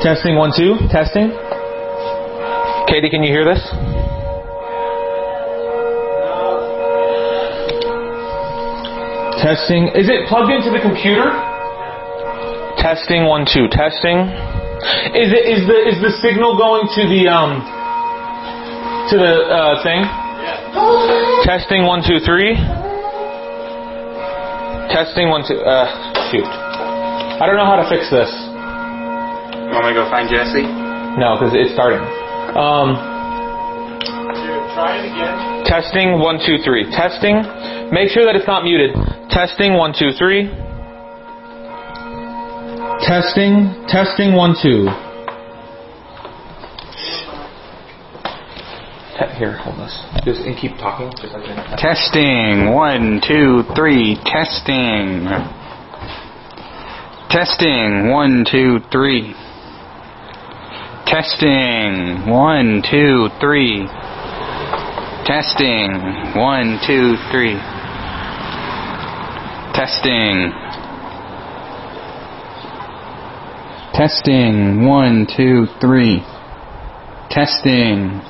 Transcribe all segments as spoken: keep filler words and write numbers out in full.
Testing, one, two. Testing. Katie, can you hear this? Testing. Is it plugged into the computer? Testing, one, two. Testing. Is it is the is the signal going to the um to the uh, thing? Yeah. Testing, one, two, three. Testing, one, two. Uh, shoot. I don't know how to fix this. You want me to go find Jesse? No, because it's starting. Um, try it again. Testing, one, two, three. Testing. Make sure that it's not muted. Testing, one, two, three. Testing. Testing, one, two. Here, hold this. Just and keep talking. Testing, one, two, three. Testing. Testing, one, two, three. Testing, one, two, three. Testing, one, two, three. Testing. Testing, one, two, three. Testing.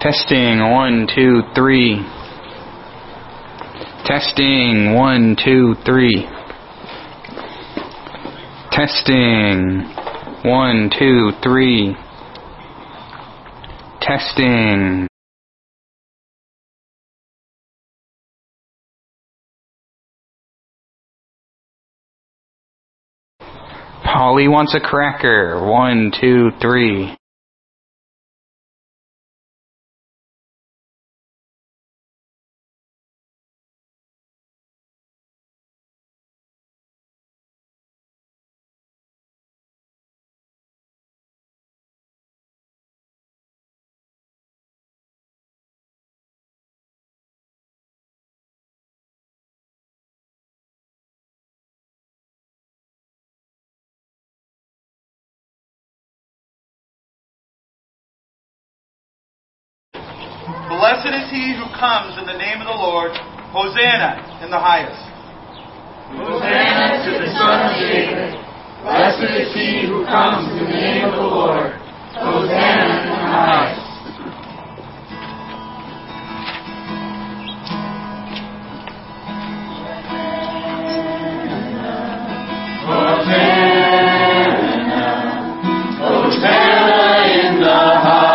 Testing, one, two, three. Testing, one, two, three. Testing. One, two, three. Testing. Polly wants a cracker. One, two, three. Blessed is he who comes in the name of the Lord. Hosanna in the highest. Hosanna to the Son of David. Blessed is he who comes in the name of the Lord. Hosanna in the highest. Hosanna. Hosanna in the highest.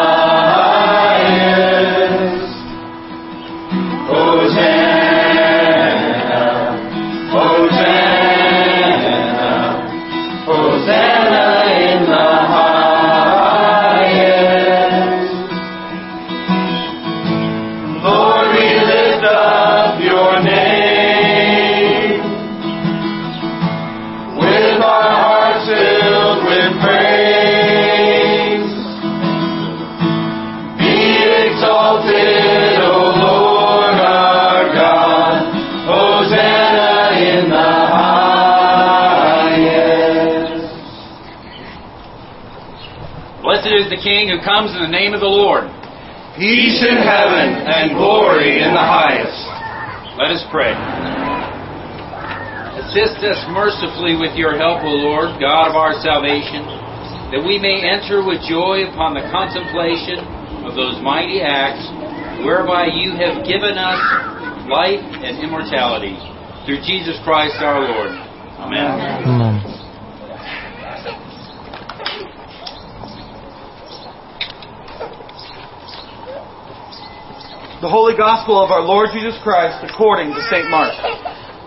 King who comes in the name of the Lord. Peace in heaven and glory in the highest. Let us pray. Assist us mercifully with your help, O Lord, God of our salvation, that we may enter with joy upon the contemplation of those mighty acts whereby you have given us life and immortality. Through Jesus Christ our Lord. Amen. Amen. The Holy Gospel of our Lord Jesus Christ according to Saint Mark.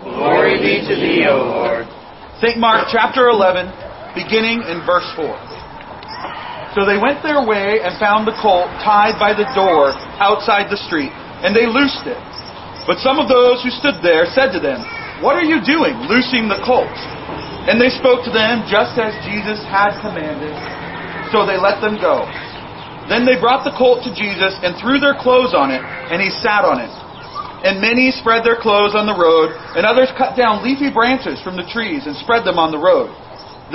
Glory be to thee, O Lord. Saint Mark chapter eleven, beginning in verse four. So they went their way and found the colt tied by the door outside the street, and they loosed it. But some of those who stood there said to them, "What are you doing, loosing the colt?" And they spoke to them just as Jesus had commanded. So they let them go. Then they brought the colt to Jesus and threw their clothes on it, and he sat on it. And many spread their clothes on the road, and others cut down leafy branches from the trees and spread them on the road.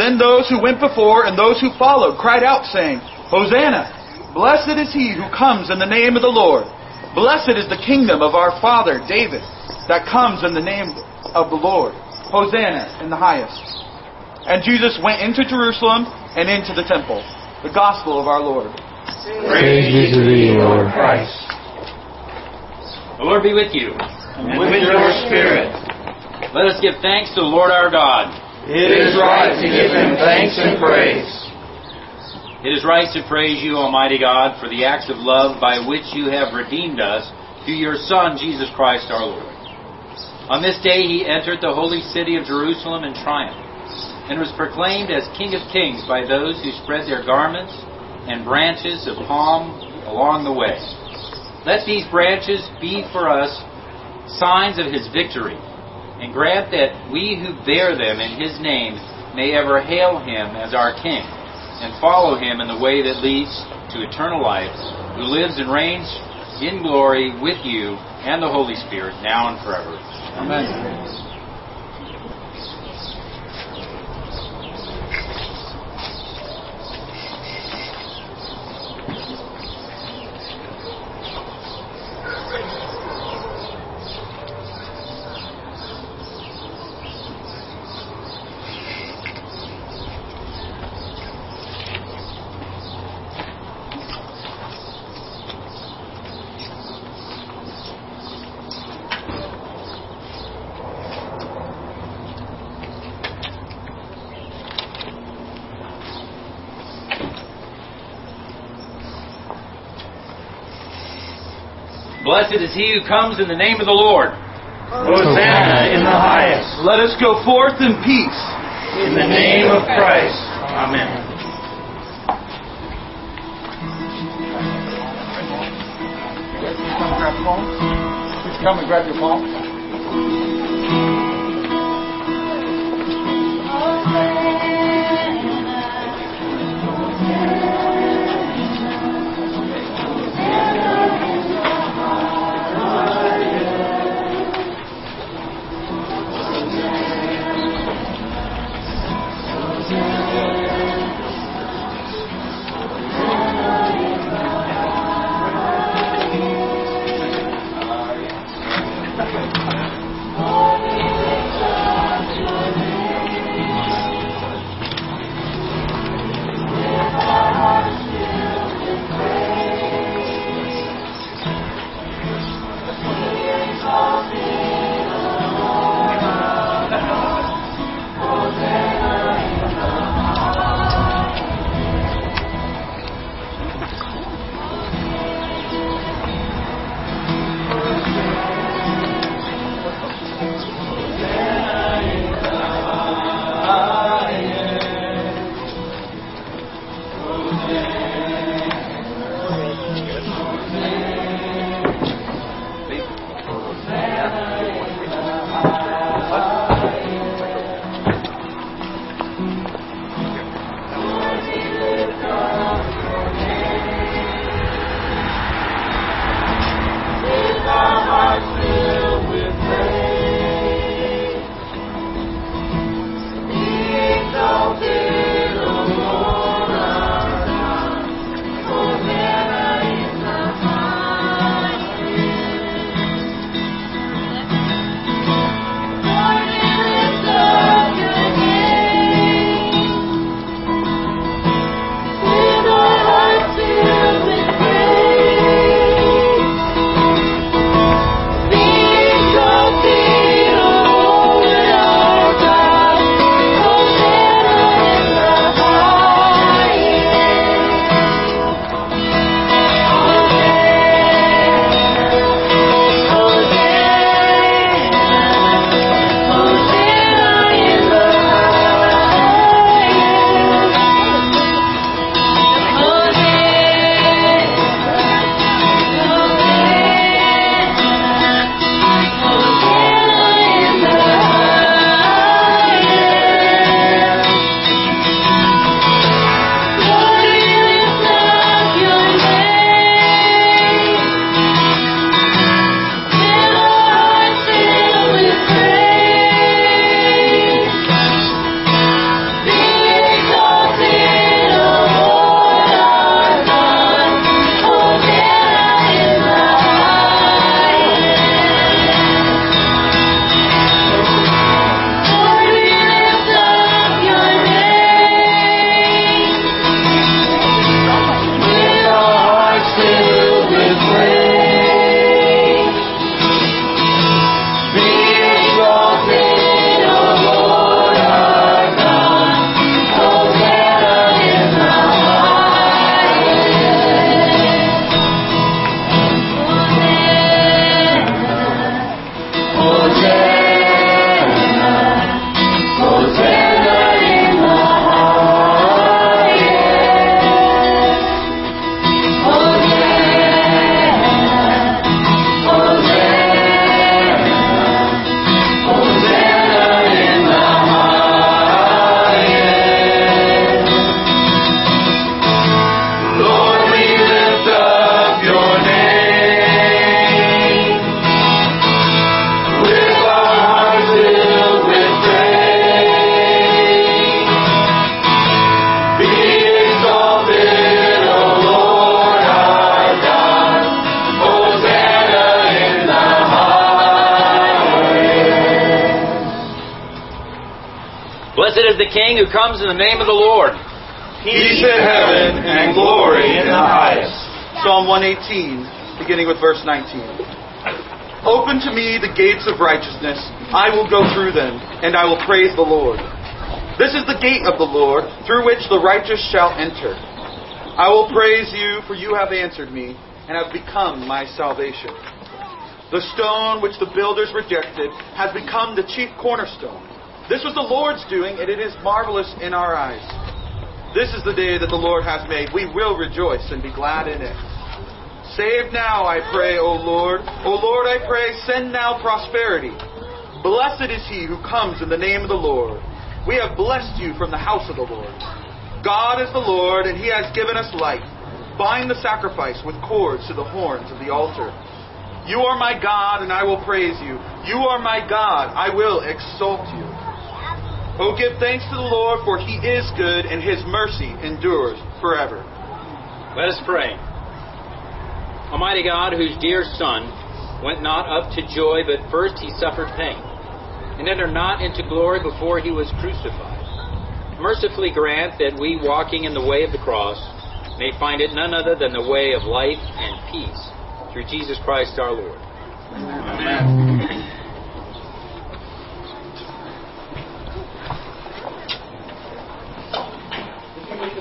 Then those who went before and those who followed cried out, saying, "Hosanna! Blessed is he who comes in the name of the Lord. Blessed is the kingdom of our father David that comes in the name of the Lord. Hosanna in the highest." And Jesus went into Jerusalem and into the temple. The gospel of our Lord. Praise be to thee, Lord Christ. The Lord be with you. And with your spirit. Let us give thanks to the Lord our God. It is right to give him thanks and praise. It is right to praise you, Almighty God, for the acts of love by which you have redeemed us through your Son, Jesus Christ our Lord. On this day he entered the holy city of Jerusalem in triumph, and was proclaimed as King of Kings by those who spread their garments and branches of palm along the way. Let these branches be for us signs of his victory, and grant that we who bear them in his name may ever hail him as our King, and follow him in the way that leads to eternal life, who lives and reigns in glory with you and the Holy Spirit, now and forever. Amen. Amen. Blessed is he who comes in the name of the Lord. Hosanna in the highest. Let us go forth in peace. In the name of Christ. Amen. Come and grab your palm. Blessed is the King who comes in the name of the Lord. Peace in heaven and glory in the highest. Psalm one eighteen, beginning with verse nineteen. Open to me the gates of righteousness. I will go through them, and I will praise the Lord. This is the gate of the Lord, through which the righteous shall enter. I will praise you, for you have answered me, and have become my salvation. The stone which the builders rejected has become the chief cornerstone. This was the Lord's doing, and it is marvelous in our eyes. This is the day that the Lord has made. We will rejoice and be glad in it. Save now, I pray, O Lord. O Lord, I pray, send now prosperity. Blessed is he who comes in the name of the Lord. We have blessed you from the house of the Lord. God is the Lord, and he has given us light. Bind the sacrifice with cords to the horns of the altar. You are my God, and I will praise you. You are my God, I will exalt you. Oh, give thanks to the Lord, for he is good, and his mercy endures forever. Let us pray. Almighty God, whose dear Son went not up to joy, but first he suffered pain, and entered not into glory before he was crucified, mercifully grant that we, walking in the way of the cross, may find it none other than the way of life and peace, through Jesus Christ our Lord. Amen. Amen.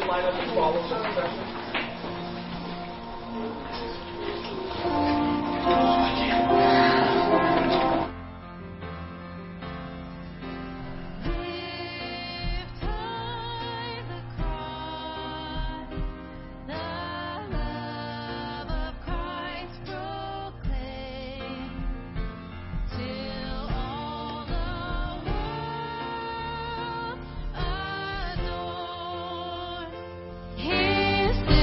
Light up and follow Is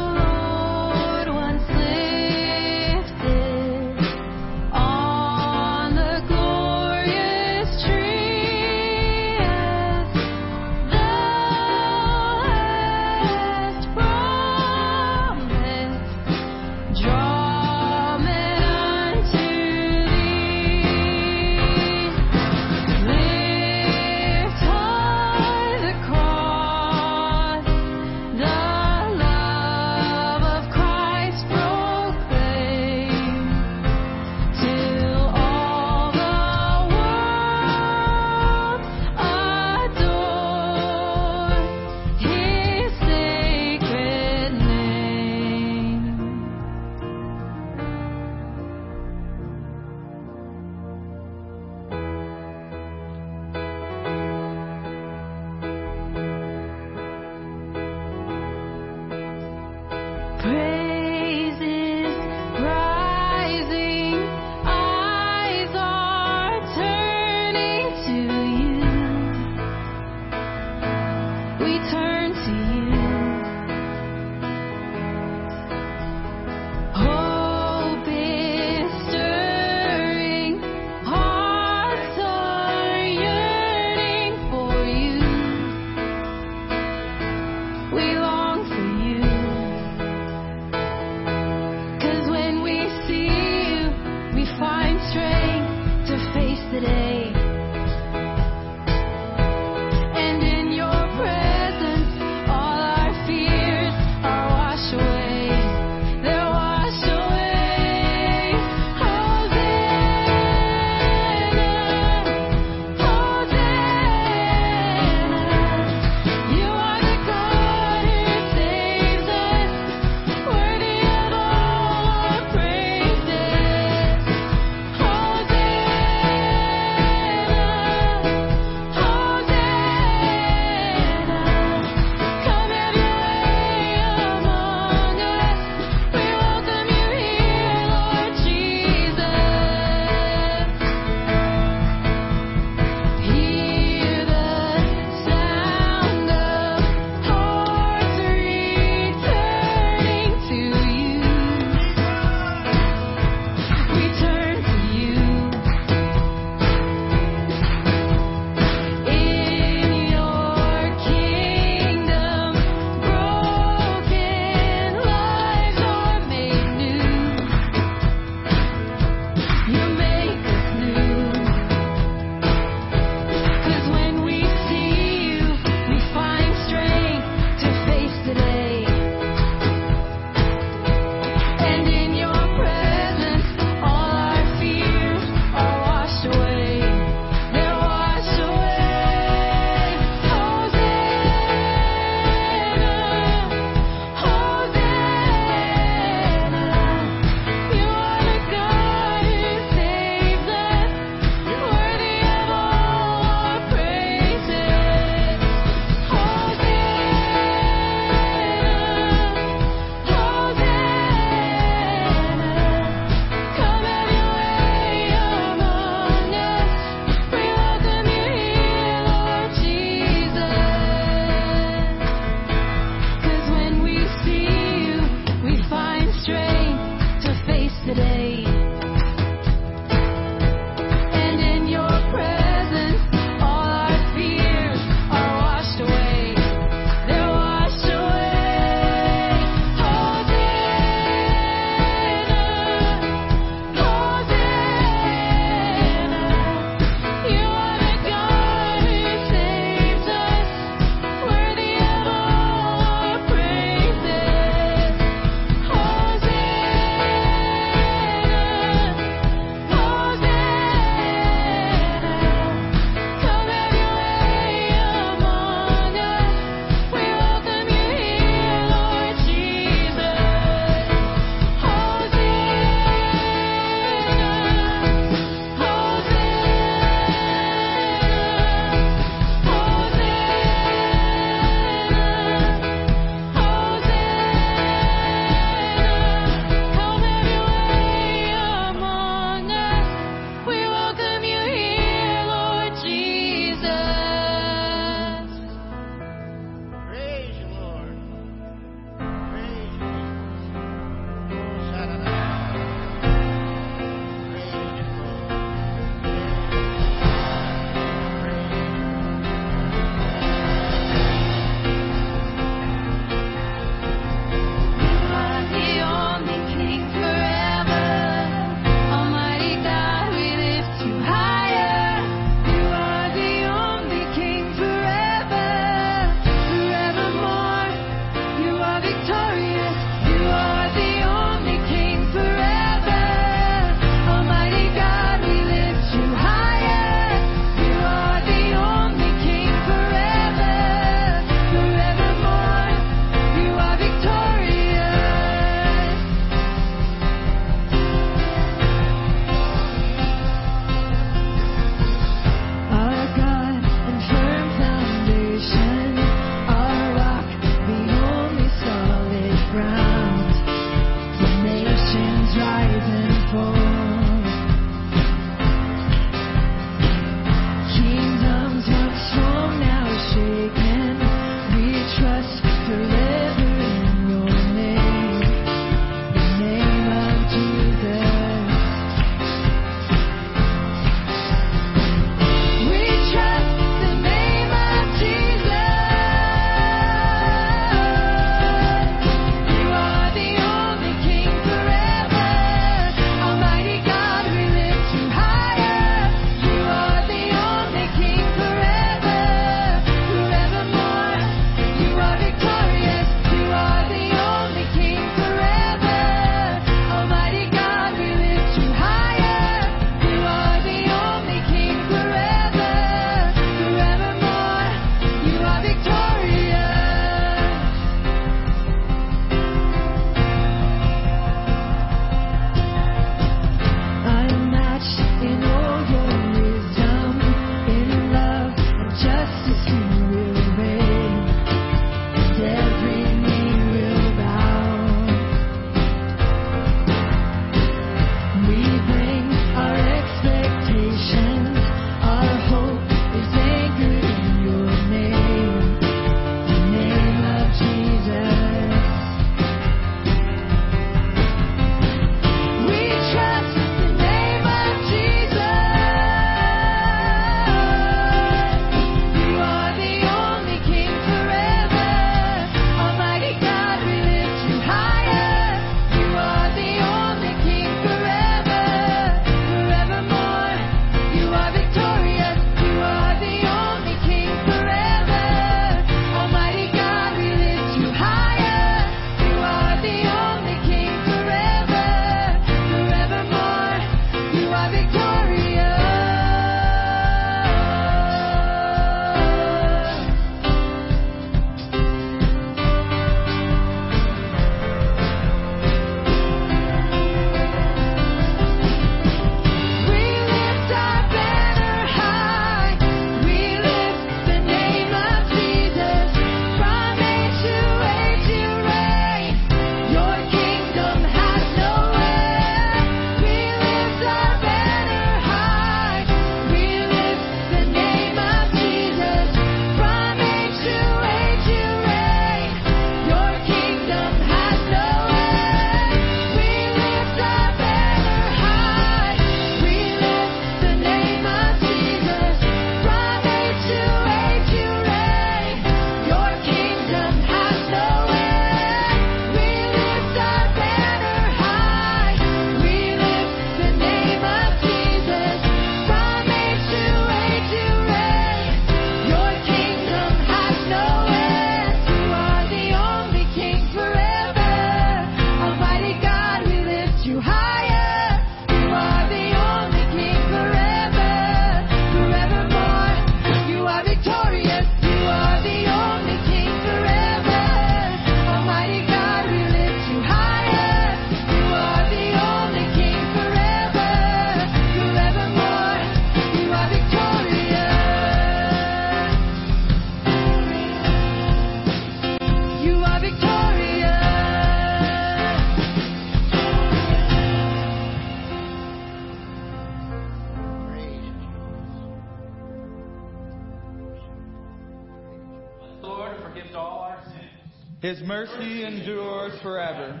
His mercy endures forever.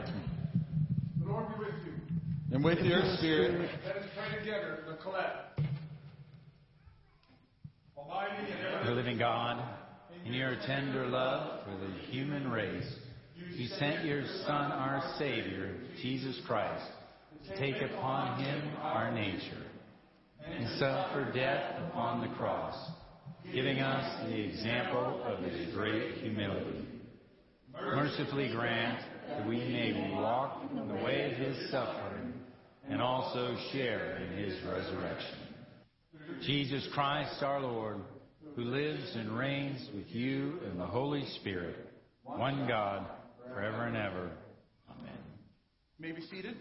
The Lord be with you. And with your spirit. Let us pray together the collect. Almighty and ever living God, in your tender love for the human race, you sent your Son, our Savior, Jesus Christ, to take upon him our nature, and suffer death upon the cross, giving us the example of his great humility. Mercifully grant that we may walk in the way of his suffering and also share in his resurrection. Jesus Christ, our Lord, who lives and reigns with you in the Holy Spirit, one God, forever and ever. Amen. You may be seated.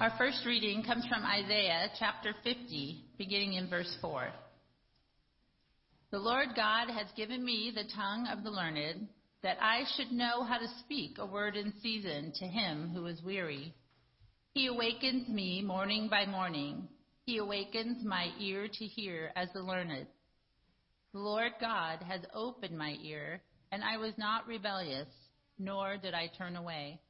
Our first reading comes from Isaiah chapter fifty, beginning in verse four. The Lord God has given me the tongue of the learned, that I should know how to speak a word in season to him who is weary. He awakens me morning by morning. He awakens my ear to hear as the learned. The Lord God has opened my ear, and I was not rebellious, nor did I turn away.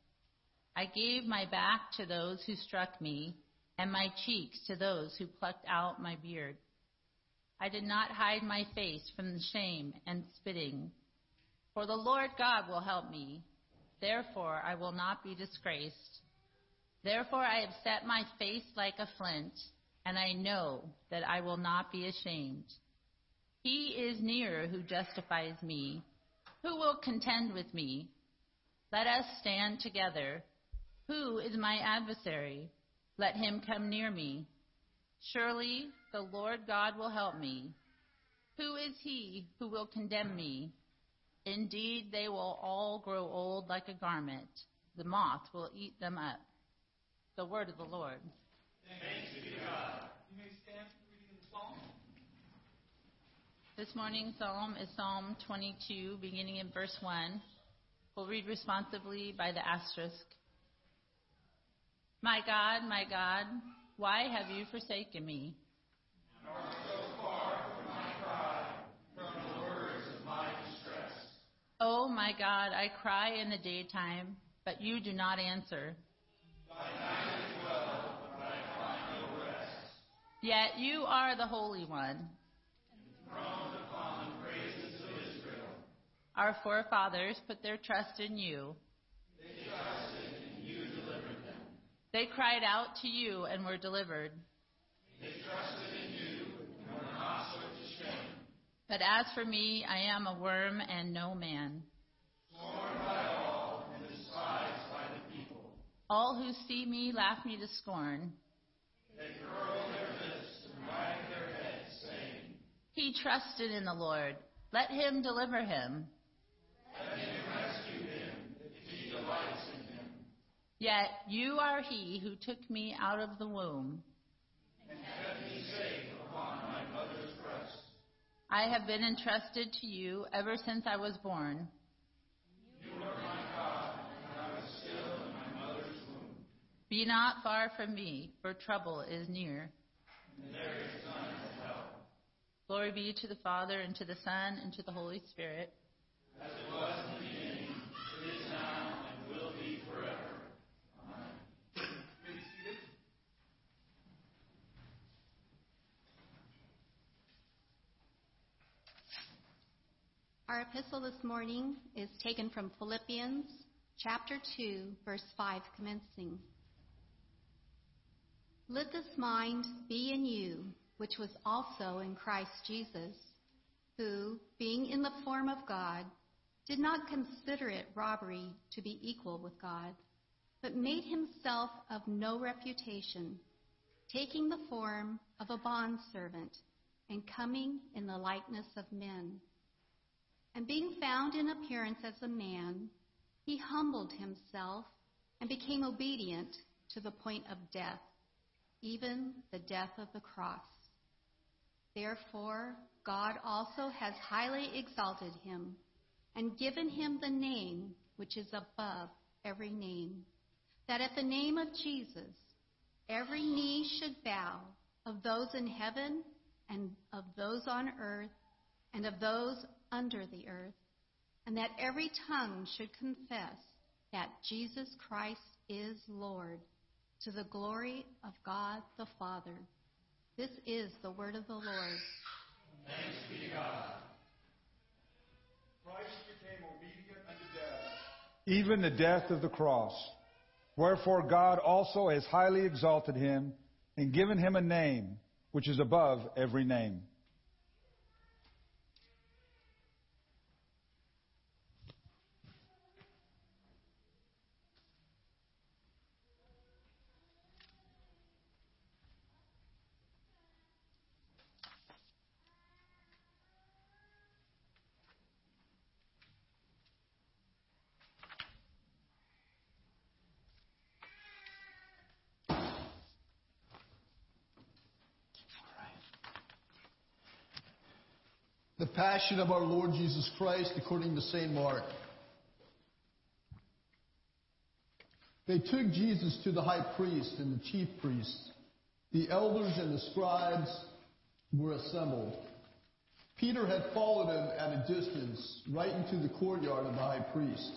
I gave my back to those who struck me, and my cheeks to those who plucked out my beard. I did not hide my face from the shame and spitting. For the Lord God will help me. Therefore I will not be disgraced. Therefore I have set my face like a flint, and I know that I will not be ashamed. He is near who justifies me. Who will contend with me? Let us stand together. Who is my adversary? Let him come near me. Surely the Lord God will help me. Who is he who will condemn me? Indeed, they will all grow old like a garment. The moth will eat them up. The word of the Lord. Thanks be to God. You may stand for the reading of the psalm. This morning's psalm is Psalm twenty-two, beginning in verse one. We'll read responsively by the asterisk. My God, my God, why have you forsaken me? You are so far from my cry, from the words of my distress. Oh, my God, I cry in the daytime, but you do not answer. By night as well, but I find no rest. Yet you are the Holy One. Enthroned upon the praises of Israel. Our forefathers put their trust in you. They trusted and you delivered them. They cried out to you and were delivered. They trusted in you and were not put to shame. But as for me, I am a worm and no man. Scorned by all and despised by the people. All who see me laugh me to scorn. They curl their lips and wag their heads, saying, He trusted in the Lord. Let him deliver him. Let him rescue him if he delights in him. Yet you are he who took me out of the womb. And kept me safe upon my mother's breast. I have been entrusted to you ever since I was born. You were my God, and I was still in my mother's womb. Be not far from me, for trouble is near. And there is none to help. Glory be to the Father, and to the Son, and to the Holy Spirit. As it was in the beginning, it is now, and will be forever. Our epistle this morning is taken from Philippians chapter two, verse five, commencing. Let this mind be in you, which was also in Christ Jesus, who, being in the form of God, did not consider it robbery to be equal with God, but made himself of no reputation, taking the form of a bondservant and coming in the likeness of men. And being found in appearance as a man, he humbled himself and became obedient to the point of death, even the death of the cross. Therefore, God also has highly exalted him and given him the name which is above every name, that at the name of Jesus every knee should bow, of those in heaven and of those on earth and of those under the earth, and that every tongue should confess that Jesus Christ is Lord, to the glory of God the Father. This is the word of the Lord. Thanks be to God. Christ became obedient unto death, even the death of the cross. Wherefore God also has highly exalted him and given him a name which is above every name. The Passion of our Lord Jesus Christ according to Saint Mark. They took Jesus to the high priest and the chief priests. The elders and the scribes were assembled. Peter had followed him at a distance right into the courtyard of the high priest.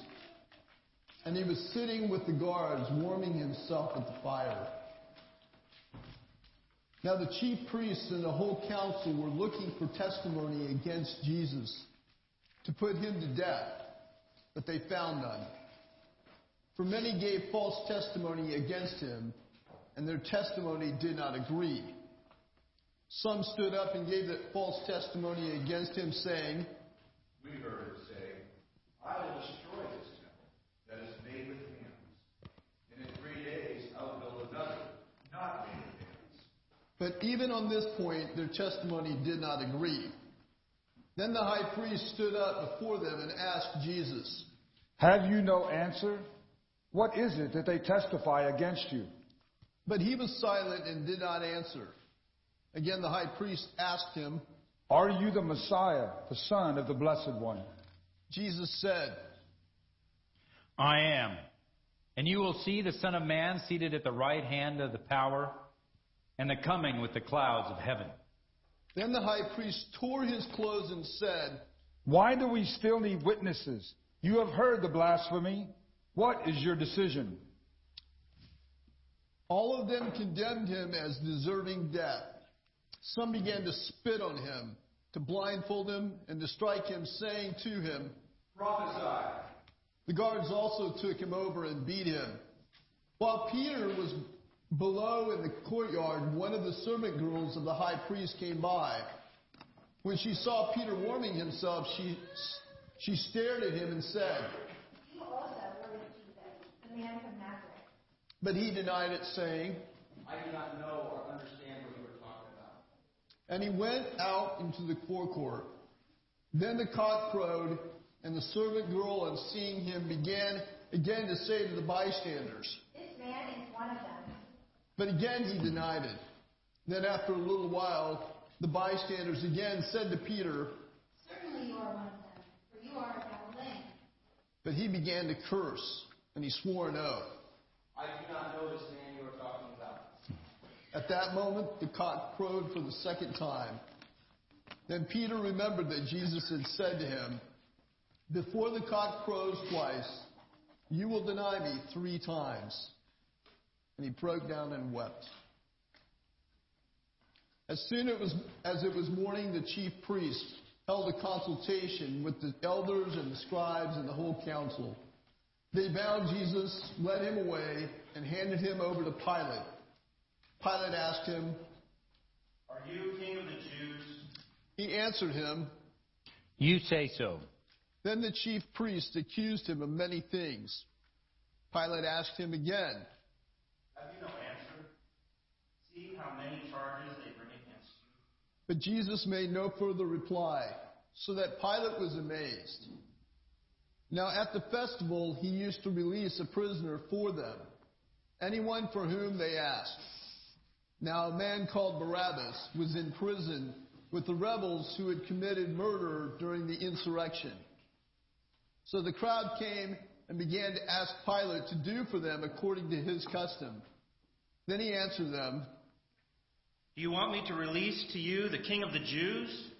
And he was sitting with the guards, warming himself at the fire. Now the chief priests and the whole council were looking for testimony against Jesus to put him to death, but they found none. For many gave false testimony against him, and their testimony did not agree. Some stood up and gave false testimony against him, saying, "We heard him say, 'I will destroy this temple that is made with hands, and in three days I will build another, not made with hands.' But even on this point, their testimony did not agree. Then the high priest stood up before them and asked Jesus, 'Have you no answer? What is it that they testify against you?' But he was silent and did not answer. Again, the high priest asked him, 'Are you the Messiah, the Son of the Blessed One?' Jesus said, 'I am. And you will see the Son of Man seated at the right hand of the power and the coming with the clouds of heaven.' Then the high priest tore his clothes and said, 'Why do we still need witnesses? You have heard the blasphemy. What is your decision?' All of them condemned him as deserving death. Some began to spit on him, to blindfold him, and to strike him, saying to him, 'Prophesy.' The guards also took him over and beat him. While Peter was below in the courtyard, one of the servant girls of the high priest came by. When she saw Peter warming himself, she she stared at him and said, 'You also were with Jesus, the man from Nazareth.' But he denied it, saying, 'I do not know or understand what you are talking about.' And he went out into the forecourt. Then the cock crowed, and the servant girl, on seeing him, began again to say to the bystanders, 'This man is one of them.' But again he denied it. Then after a little while, the bystanders again said to Peter, 'Certainly you are one of them, for you are a Galilean.' But he began to curse, and he swore an oath, 'I do not know this man you are talking about.' At that moment, the cock crowed for the second time. Then Peter remembered that Jesus had said to him, 'Before the cock crows twice, you will deny me three times.' And he broke down and wept. As soon it was, as it was morning, the chief priest held a consultation with the elders and the scribes and the whole council. They bound Jesus, led him away, and handed him over to Pilate. Pilate asked him, 'Are you king of the Jews?' He answered him, 'You say so.' Then the chief priest accused him of many things. Pilate asked him again, 'Have you no answer? See how many charges they bring against you.' But Jesus made no further reply, so that Pilate was amazed. Now at the festival he used to release a prisoner for them, anyone for whom they asked. Now a man called Barabbas was in prison with the rebels who had committed murder during the insurrection. So the crowd came and began to ask Pilate to do for them according to his custom. Then he answered them, 'Do you want me to release to you the king of the Jews?'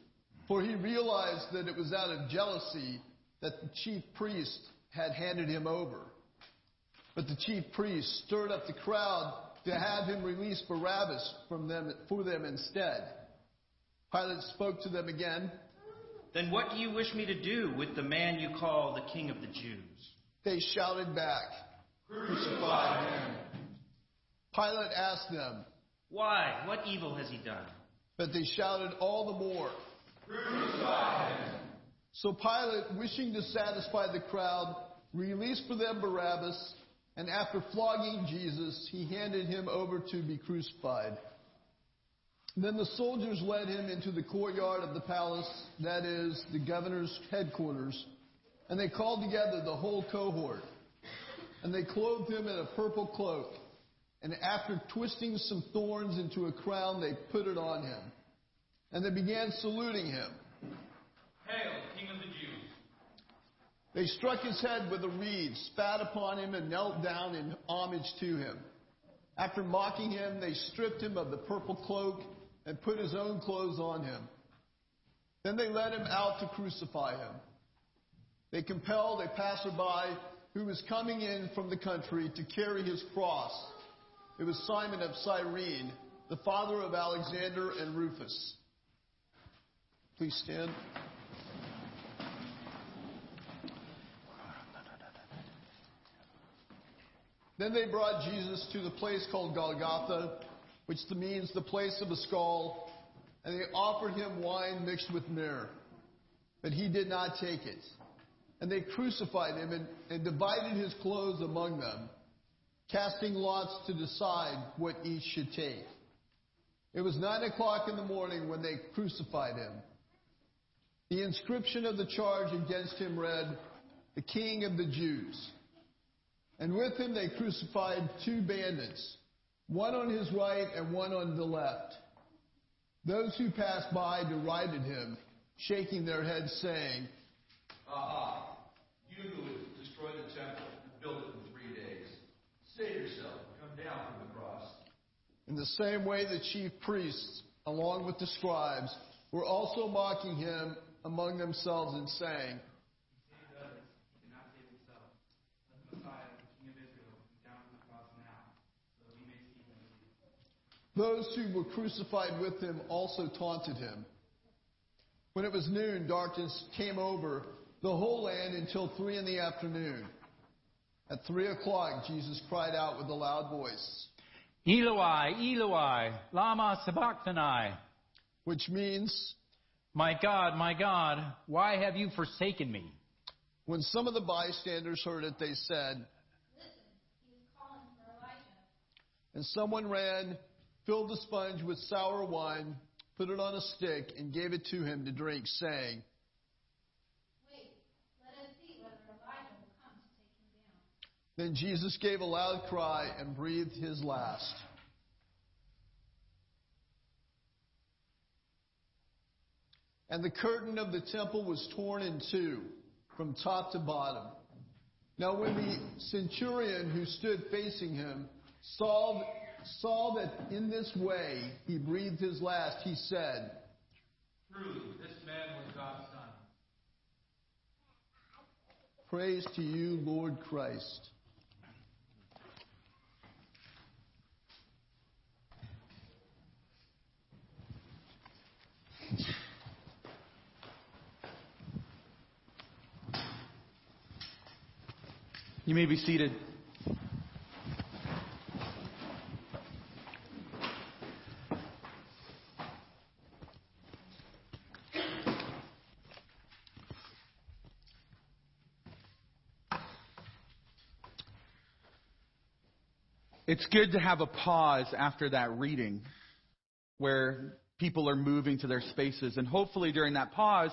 For he realized that it was out of jealousy that the chief priest had handed him over. But the chief priest stirred up the crowd to have him release Barabbas from them, for them instead. Pilate spoke to them again, 'Then what do you wish me to do with the man you call the king of the Jews?' They shouted back, 'Crucify him!' Pilate asked them, 'Why? What evil has he done?' But they shouted all the more, 'Crucify him!' So Pilate, wishing to satisfy the crowd, released for them Barabbas, and after flogging Jesus, he handed him over to be crucified. Then the soldiers led him into the courtyard of the palace, that is, the governor's headquarters, and they called together the whole cohort. And they clothed him in a purple cloak. And after twisting some thorns into a crown, they put it on him. And they began saluting him. Hail, King of the Jews. They struck his head with a reed, spat upon him, and knelt down in homage to him. After mocking him, they stripped him of the purple cloak and put his own clothes on him. Then they led him out to crucify him. They compelled a passerby who was coming in from the country to carry his cross. It was Simon of Cyrene, the father of Alexander and Rufus. Please stand. Then they brought Jesus to the place called Golgotha, which means the place of a skull, and they offered him wine mixed with myrrh. But he did not take it. And they crucified him and, and divided his clothes among them, casting lots to decide what each should take. It was nine o'clock in the morning when they crucified him. The inscription of the charge against him read, "The King of the Jews." And with him they crucified two bandits, one on his right and one on the left. Those who passed by derided him, shaking their heads, saying, "Aha, you who would destroy the temple and build it in three days, save yourself, come down from the cross." In the same way, the chief priests, along with the scribes, were also mocking him among themselves and saying, those who were crucified with him also taunted him. When it was noon, darkness came over the whole land until three in the afternoon. At three o'clock, Jesus cried out with a loud voice, "Eloi, Eloi, lama sabachthani," which means, "My God, my God, why have you forsaken me?" When some of the bystanders heard it, they said, "Listen, he was calling for Elijah." And someone ran, filled the sponge with sour wine, put it on a stick, and gave it to him to drink, saying, "Wait, let us see whether Elijah will come to take him down." Then Jesus gave a loud cry and breathed his last. And the curtain of the temple was torn in two, from top to bottom. Now when the centurion who stood facing him saw saw that in this way he breathed his last, he said, "Truly, this man was God's son." Praise to you, Lord Christ. You may be seated. It's good to have a pause after that reading where people are moving to their spaces. And hopefully during that pause,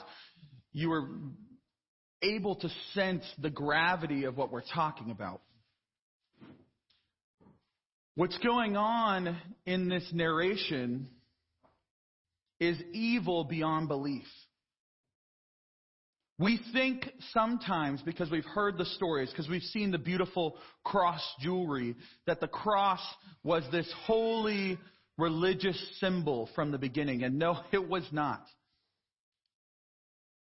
you were able to sense the gravity of what we're talking about. What's going on in this narration is evil beyond belief. We think sometimes, because we've heard the stories, because we've seen the beautiful cross jewelry, that the cross was this holy religious symbol from the beginning. And no, it was not.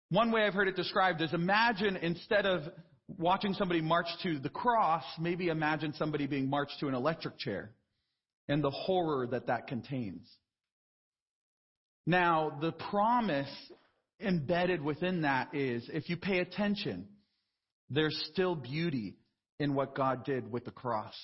One way I've heard it described is, imagine instead of watching somebody march to the cross, maybe imagine somebody being marched to an electric chair and the horror that that contains. Now, the promise embedded within that is, if you pay attention, there's still beauty in what God did with the cross.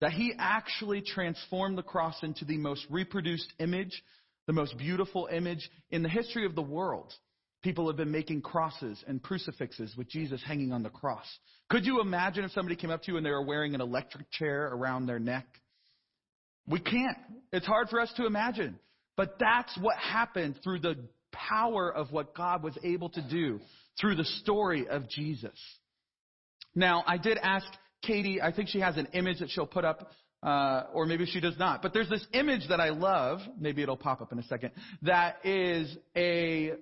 That he actually transformed the cross into the most reproduced image, the most beautiful image in the history of the world. People have been making crosses and crucifixes with Jesus hanging on the cross. Could you imagine if somebody came up to you and they were wearing an electric chair around their neck? We can't. It's hard for us to imagine. But that's what happened through the power of what God was able to do through the story of Jesus. Now, I did ask Katie, I think she has an image that she'll put up, uh, or maybe she does not. But there's this image that I love, maybe it'll pop up in a second, that is a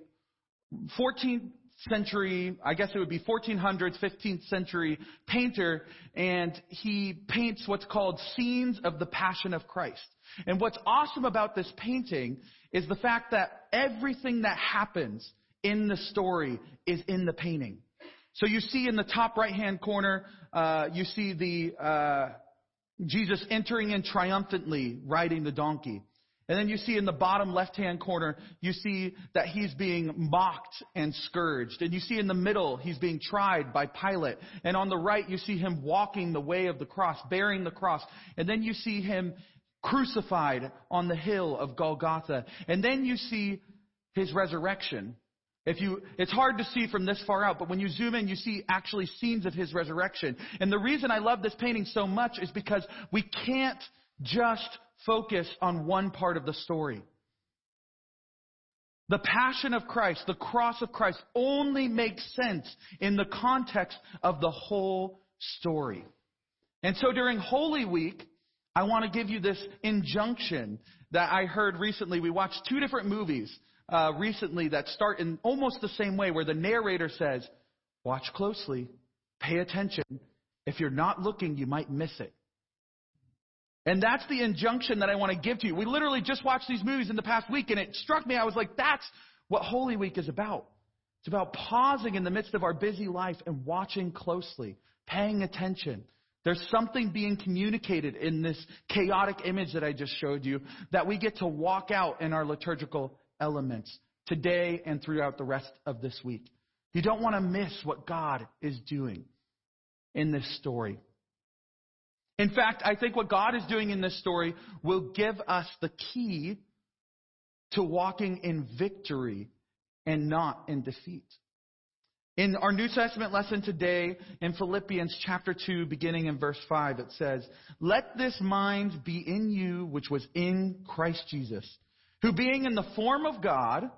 fourteenth century, I guess it would be fourteen hundreds, fifteenth century painter, and he paints what's called scenes of the Passion of Christ. And what's awesome about this painting is the fact that everything that happens in the story is in the painting. So you see in the top right-hand corner, uh, you see the uh, Jesus entering in triumphantly, riding the donkey. And then you see in the bottom left-hand corner, you see that he's being mocked and scourged. And you see in the middle, he's being tried by Pilate. And on the right, you see him walking the way of the cross, bearing the cross. And then you see him crucified on the hill of Golgotha. And then you see his resurrection. If you, it's hard to see from this far out, but when you zoom in, you see actually scenes of his resurrection. And the reason I love this painting so much is because we can't just focus on one part of the story. The Passion of Christ, the cross of Christ, only makes sense in the context of the whole story. And so during Holy Week, I want to give you this injunction that I heard recently. We watched two different movies uh, recently that start in almost the same way, where the narrator says, watch closely, pay attention. If you're not looking, you might miss it. And that's the injunction that I want to give to you. We literally just watched these movies in the past week, and it struck me. I was like, that's what Holy Week is about. It's about pausing in the midst of our busy life and watching closely, paying attention. There's something being communicated in this chaotic image that I just showed you that we get to walk out in our liturgical elements today and throughout the rest of this week. You don't want to miss what God is doing in this story. In fact, I think what God is doing in this story will give us the key to walking in victory and not in defeat. In our New Testament lesson today, in Philippians chapter two, beginning in verse five, it says, "Let this mind be in you, which was in Christ Jesus, who being in the form of God,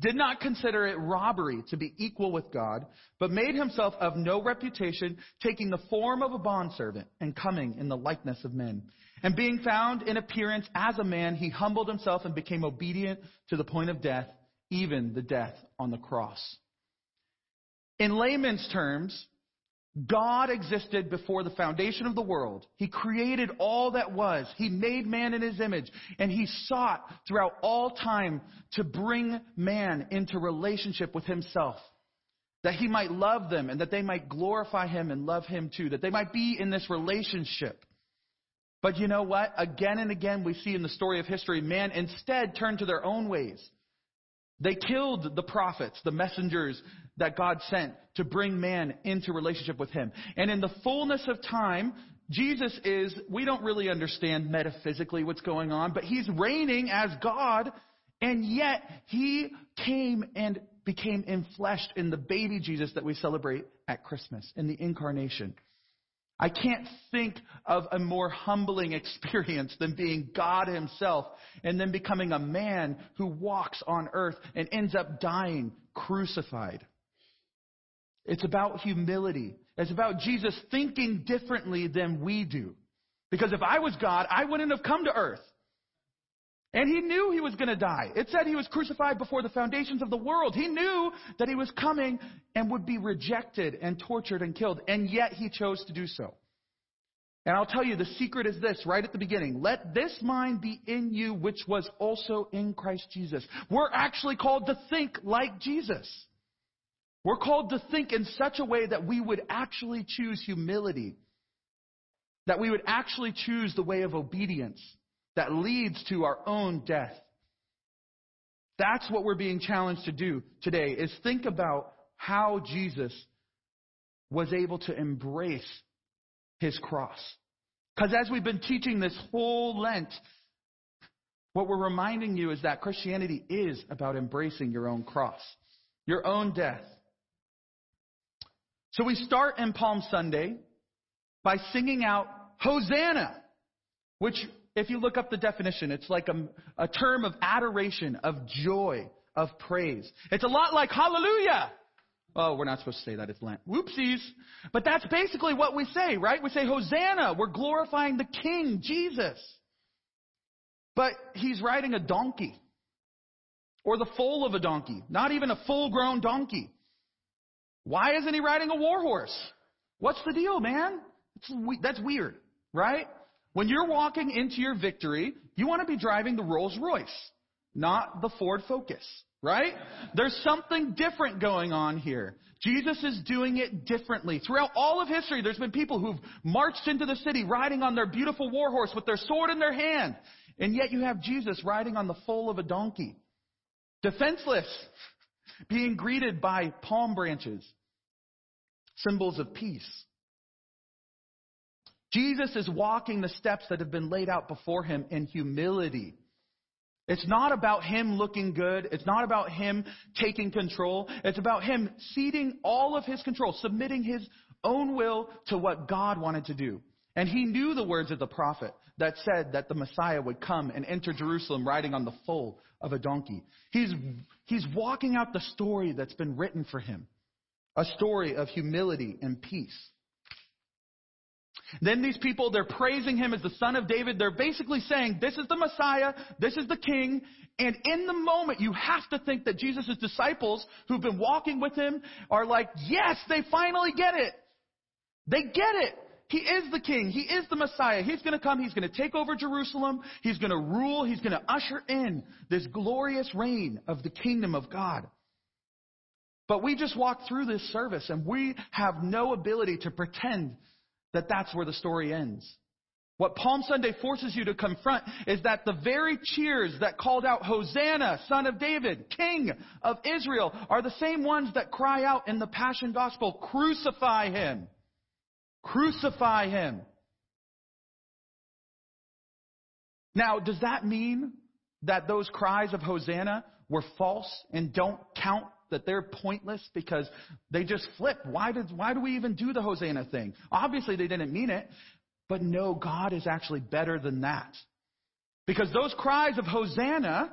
did not consider it robbery to be equal with God, but made himself of no reputation, taking the form of a bondservant and coming in the likeness of men. And being found in appearance as a man, he humbled himself and became obedient to the point of death, even the death on the cross." In layman's terms, God existed before the foundation of the world. He created all that was. He made man in his image. And he sought throughout all time to bring man into relationship with himself, that he might love them and that they might glorify him and love him too, that they might be in this relationship. But you know what? Again and again we see in the story of history, man instead turned to their own ways. They killed the prophets, the messengers that God sent to bring man into relationship with him. And in the fullness of time, Jesus is, we don't really understand metaphysically what's going on, but he's reigning as God, and yet he came and became enfleshed in the baby Jesus that we celebrate at Christmas, in the incarnation. I can't think of a more humbling experience than being God himself and then becoming a man who walks on earth and ends up dying crucified. It's about humility. It's about Jesus thinking differently than we do. Because if I was God, I wouldn't have come to earth. And he knew he was going to die. It said he was crucified before the foundations of the world. He knew that he was coming and would be rejected and tortured and killed. And yet he chose to do so. And I'll tell you, the secret is this right at the beginning. Let this mind be in you, which was also in Christ Jesus. We're actually called to think like Jesus. We're called to think in such a way that we would actually choose humility, that we would actually choose the way of obedience that leads to our own death. That's what we're being challenged to do today, is think about how Jesus was able to embrace his cross. Because as we've been teaching this whole Lent, what we're reminding you is that Christianity is about embracing your own cross, your own death. So we start in Palm Sunday by singing out Hosanna, which, if you look up the definition, it's like a, a term of adoration, of joy, of praise. It's a lot like hallelujah. Oh, we're not supposed to say that. It's Lent. Whoopsies. But that's basically what we say, right? We say Hosanna. We're glorifying the King, Jesus. But he's riding a donkey. or the foal of a donkey, not even a full-grown donkey. Why isn't he riding a war horse? What's the deal, man? It's, that's weird, right? When you're walking into your victory, you want to be driving the Rolls Royce, not the Ford Focus, right? There's something different going on here. Jesus is doing it differently. Throughout all of history, there's been people who've marched into the city riding on their beautiful war horse with their sword in their hand. And yet you have Jesus riding on the foal of a donkey, defenseless, being greeted by palm branches, symbols of peace. Jesus is walking the steps that have been laid out before him in humility. It's not about him looking good. It's not about him taking control. It's about him ceding all of his control, submitting his own will to what God wanted to do. And he knew the words of the prophet that said that the Messiah would come and enter Jerusalem riding on the foal of a donkey. He's, he's walking out the story that's been written for him, a story of humility and peace. Then these people, they're praising him as the Son of David. They're basically saying, this is the Messiah, this is the King. And in the moment, you have to think that Jesus' disciples who've been walking with him are like, yes, they finally get it. They get it. He is the King. He is the Messiah. He's going to come. He's going to take over Jerusalem. He's going to rule. He's going to usher in this glorious reign of the kingdom of God. But we just walked through this service, and we have no ability to pretend that that's where the story ends. What Palm Sunday forces you to confront is that the very cheers that called out, Hosanna, Son of David, King of Israel, are the same ones that cry out in the Passion Gospel, crucify him, crucify him. Now, does that mean that those cries of Hosanna were false and don't count, that they're pointless because they just flip? Why did, why do we even do the Hosanna thing? Obviously, they didn't mean it. But no, God is actually better than that. Because those cries of Hosanna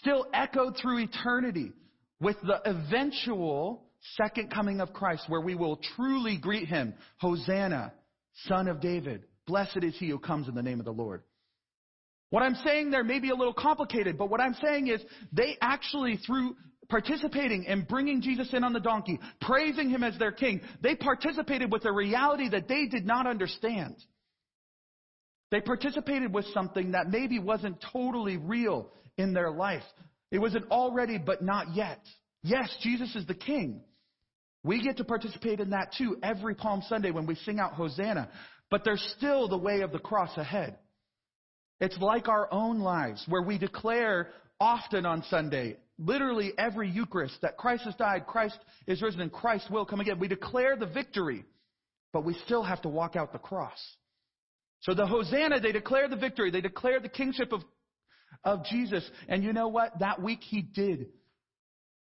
still echoed through eternity with the eventual second coming of Christ, where we will truly greet him, Hosanna, Son of David. Blessed is he who comes in the name of the Lord. What I'm saying there may be a little complicated, but what I'm saying is they actually, through participating and bringing Jesus in on the donkey, praising him as their king, they participated with a reality that they did not understand. They participated with something that maybe wasn't totally real in their life. It was an already but not yet. Yes, Jesus is the King. We get to participate in that too every Palm Sunday when we sing out Hosanna. But there's still the way of the cross ahead. It's like our own lives, where we declare often on Sunday, literally every Eucharist, that Christ has died, Christ is risen, and Christ will come again. We declare the victory, but we still have to walk out the cross. So the Hosanna, they declare the victory. They declare the kingship of, of Jesus. And you know what? That week he did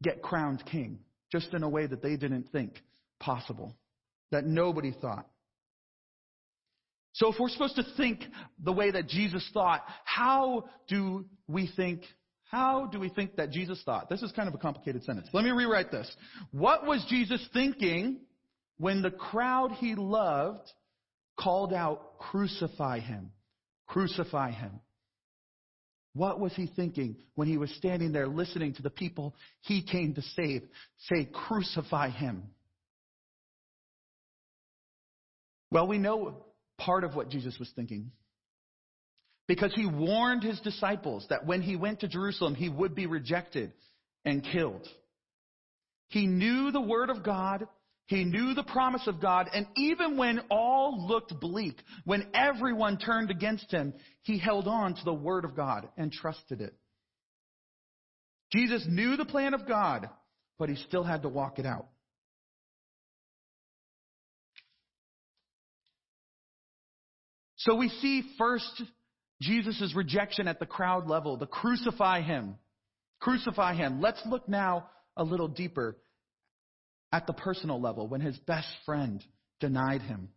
get crowned king, just in a way that they didn't think possible, that nobody thought. So if we're supposed to think the way that Jesus thought, how do we think How do we think that Jesus thought? This is kind of a complicated sentence. Let me rewrite this. What was Jesus thinking when the crowd he loved called out, crucify him, crucify him? What was he thinking when he was standing there listening to the people he came to save say, crucify him? Well, we know part of what Jesus was thinking, because he warned his disciples that when he went to Jerusalem, he would be rejected and killed. He knew the word of God. He knew the promise of God. And even when all looked bleak, when everyone turned against him, he held on to the word of God and trusted it. Jesus knew the plan of God, but he still had to walk it out. So we see first Jesus' rejection at the crowd level, the crucify him, crucify him. Let's look now a little deeper at the personal level when his best friend denied him.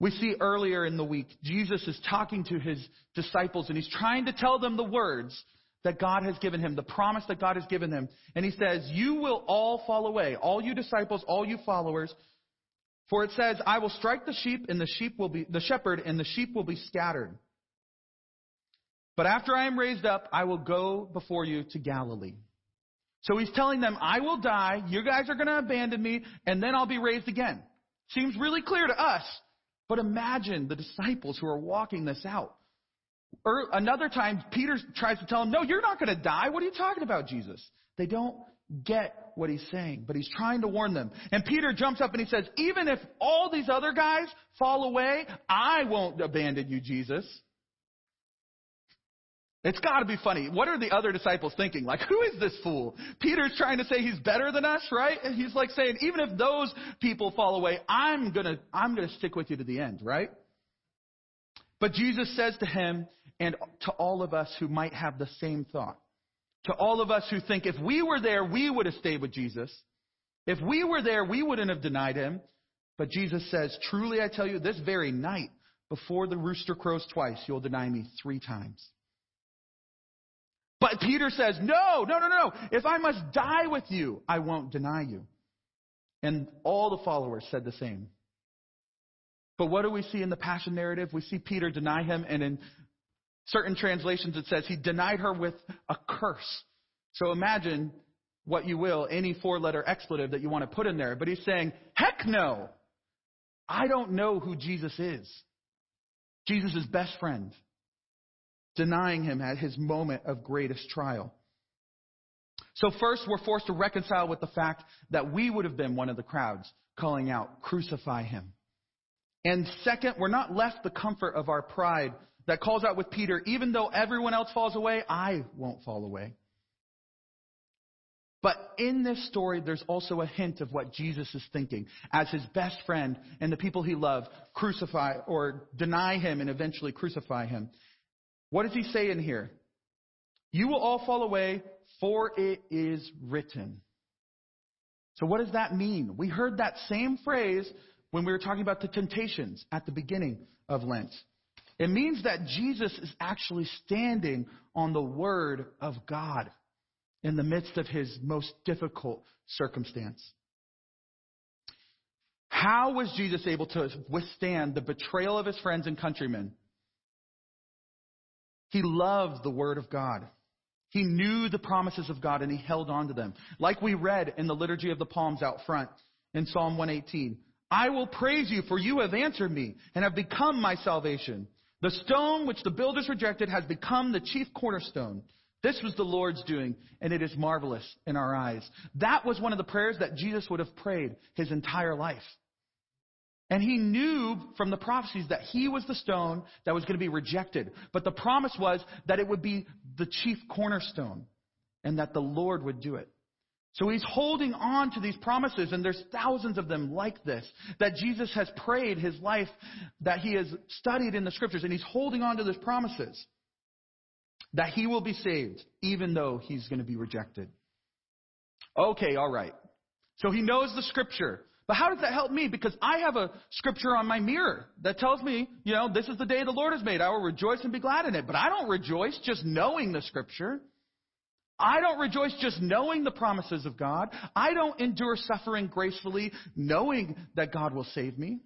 We see earlier in the week, Jesus is talking to his disciples and he's trying to tell them the words that God has given him, the promise that God has given him. And he says, you will all fall away, all you disciples, all you followers. For it says, I will strike the sheep and the sheep will be the shepherd and the sheep will be scattered. But after I am raised up, I will go before you to Galilee. So he's telling them, I will die, you guys are going to abandon me, and then I'll be raised again. Seems really clear to us, but imagine the disciples who are walking this out. Or another time, Peter tries to tell him, no, you're not going to die. What are you talking about, Jesus? They don't get what he's saying, but he's trying to warn them. And Peter jumps up and he says, even if all these other guys fall away, I won't abandon you, Jesus. It's got to be funny. What are the other disciples thinking? Like, who is this fool? Peter's trying to say he's better than us, right? And he's like saying, even if those people fall away, I'm going to I'm going to stick with you to the end, right? But Jesus says to him and to all of us who might have the same thought, to all of us who think if we were there, we would have stayed with Jesus. If we were there, we wouldn't have denied him. But Jesus says, truly, I tell you, this very night, before the rooster crows twice, you'll deny me three times. But Peter says, no, no, no, no. If I must die with you, I won't deny you. And all the followers said the same. But what do we see in the passion narrative? We see Peter deny him, and in certain translations it says he denied her with a curse. So imagine what you will, any four-letter expletive that you want to put in there. But he's saying, heck no. I don't know who Jesus is. Jesus is best friend. Denying him at his moment of greatest trial. So first, we're forced to reconcile with the fact that we would have been one of the crowds calling out, crucify him. And second, we're not left the comfort of our pride that calls out with Peter, even though everyone else falls away, I won't fall away. But in this story, there's also a hint of what Jesus is thinking as his best friend and the people he loved crucify or deny him and eventually crucify him. What does he say in here? You will all fall away, for it is written. So what does that mean? We heard that same phrase when we were talking about the temptations at the beginning of Lent. It means that Jesus is actually standing on the word of God in the midst of his most difficult circumstance. How was Jesus able to withstand the betrayal of his friends and countrymen? He loved the word of God. He knew the promises of God and he held on to them. Like we read in the Liturgy of the Palms out front in Psalm one eighteen, I will praise you, for you have answered me and have become my salvation. The stone which the builders rejected has become the chief cornerstone. This was the Lord's doing, and it is marvelous in our eyes. That was one of the prayers that Jesus would have prayed his entire life. And he knew from the prophecies that he was the stone that was going to be rejected. But the promise was that it would be the chief cornerstone and that the Lord would do it. So he's holding on to these promises, and there's thousands of them like this, that Jesus has prayed his life, that he has studied in the scriptures, and he's holding on to those promises that he will be saved, even though he's going to be rejected. Okay, all right. So he knows the scripture. But how does that help me? Because I have a scripture on my mirror that tells me, you know, this is the day the Lord has made. I will rejoice and be glad in it. But I don't rejoice just knowing the scripture. I don't rejoice just knowing the promises of God. I don't endure suffering gracefully knowing that God will save me.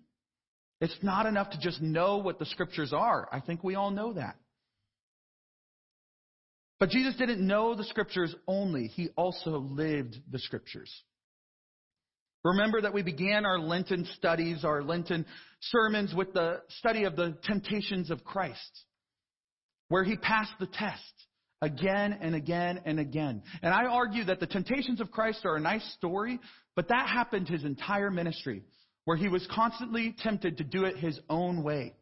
It's not enough to just know what the scriptures are. I think we all know that. But Jesus didn't know the scriptures only. He also lived the scriptures. Remember that we began our Lenten studies, our Lenten sermons with the study of the temptations of Christ, where he passed the test again and again and again. And I argue that the temptations of Christ are a nice story, but that happened his entire ministry, where he was constantly tempted to do it his own way,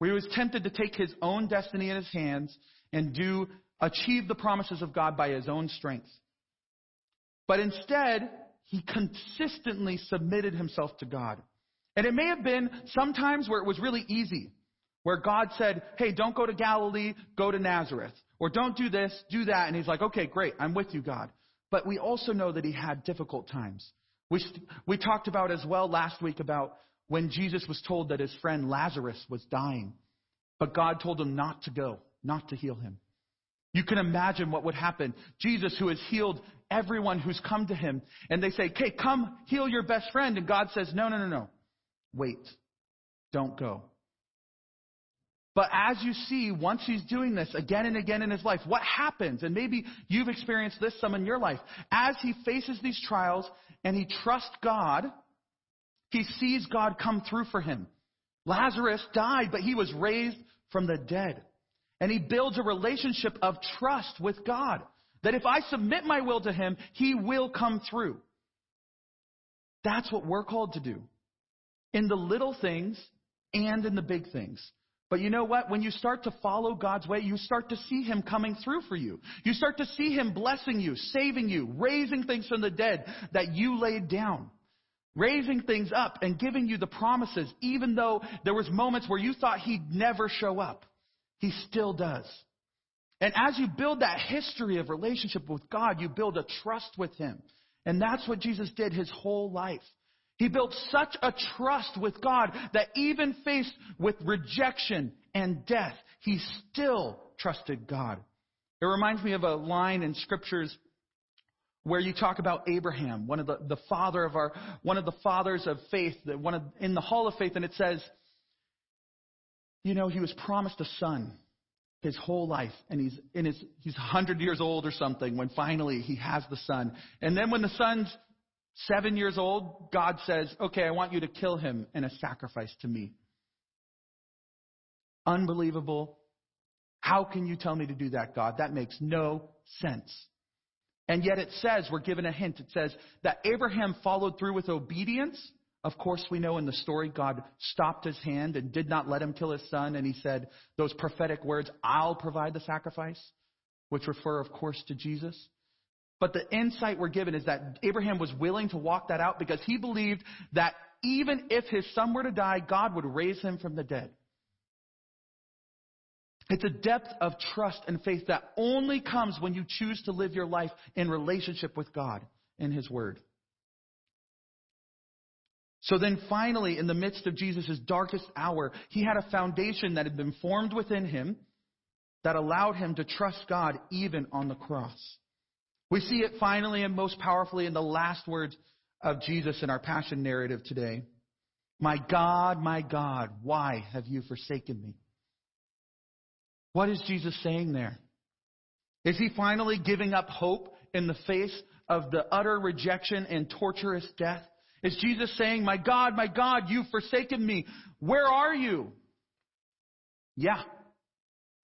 where he was tempted to take his own destiny in his hands and do achieve the promises of God by his own strength. But instead, he consistently submitted himself to God. And it may have been sometimes where it was really easy, where God said, hey, don't go to Galilee, go to Nazareth. Or don't do this, do that. And he's like, okay, great, I'm with you, God. But we also know that he had difficult times. We, we talked about as well last week about when Jesus was told that his friend Lazarus was dying. But God told him not to go, not to heal him. You can imagine what would happen. Jesus, who has healed everyone who's come to him, and they say, okay, come heal your best friend. And God says, no, no, no, no. Wait. Don't go. But as you see, once he's doing this again and again in his life, what happens? And maybe you've experienced this some in your life. As he faces these trials and he trusts God, he sees God come through for him. Lazarus died, but he was raised from the dead. And he builds a relationship of trust with God, that if I submit my will to him, he will come through. That's what we're called to do, in the little things and in the big things. But you know what? When you start to follow God's way, you start to see him coming through for you. You start to see him blessing you, saving you, raising things from the dead that you laid down, raising things up and giving you the promises, even though there was moments where you thought he'd never show up. He still does. And as you build that history of relationship with God, you build a trust with him. And that's what Jesus did his whole life. He built such a trust with God that even faced with rejection and death, he still trusted God. It reminds me of a line in scriptures where you talk about Abraham, one of the, the father of our, one of the fathers of faith, one of, in the hall of faith, and it says, you know, he was promised a son his whole life, and he's in his he's one hundred years old or something when finally he has the son. And then when the son's seven years old, God says, okay, I want you to kill him in a sacrifice to me. Unbelievable. How can you tell me to do that, God? That makes no sense. And yet it says, we're given a hint. It says that Abraham followed through with obedience. Of course, we know in the story, God stopped his hand and did not let him kill his son. And he said those prophetic words, I'll provide the sacrifice, which refer, of course, to Jesus. But the insight we're given is that Abraham was willing to walk that out because he believed that even if his son were to die, God would raise him from the dead. It's a depth of trust and faith that only comes when you choose to live your life in relationship with God and his word. So then finally, in the midst of Jesus' darkest hour, he had a foundation that had been formed within him that allowed him to trust God even on the cross. We see it finally and most powerfully in the last words of Jesus in our passion narrative today. My God, my God, why have you forsaken me? What is Jesus saying there? Is he finally giving up hope in the face of the utter rejection and torturous death? Is Jesus saying, my God, my God, you've forsaken me. Where are you? Yeah,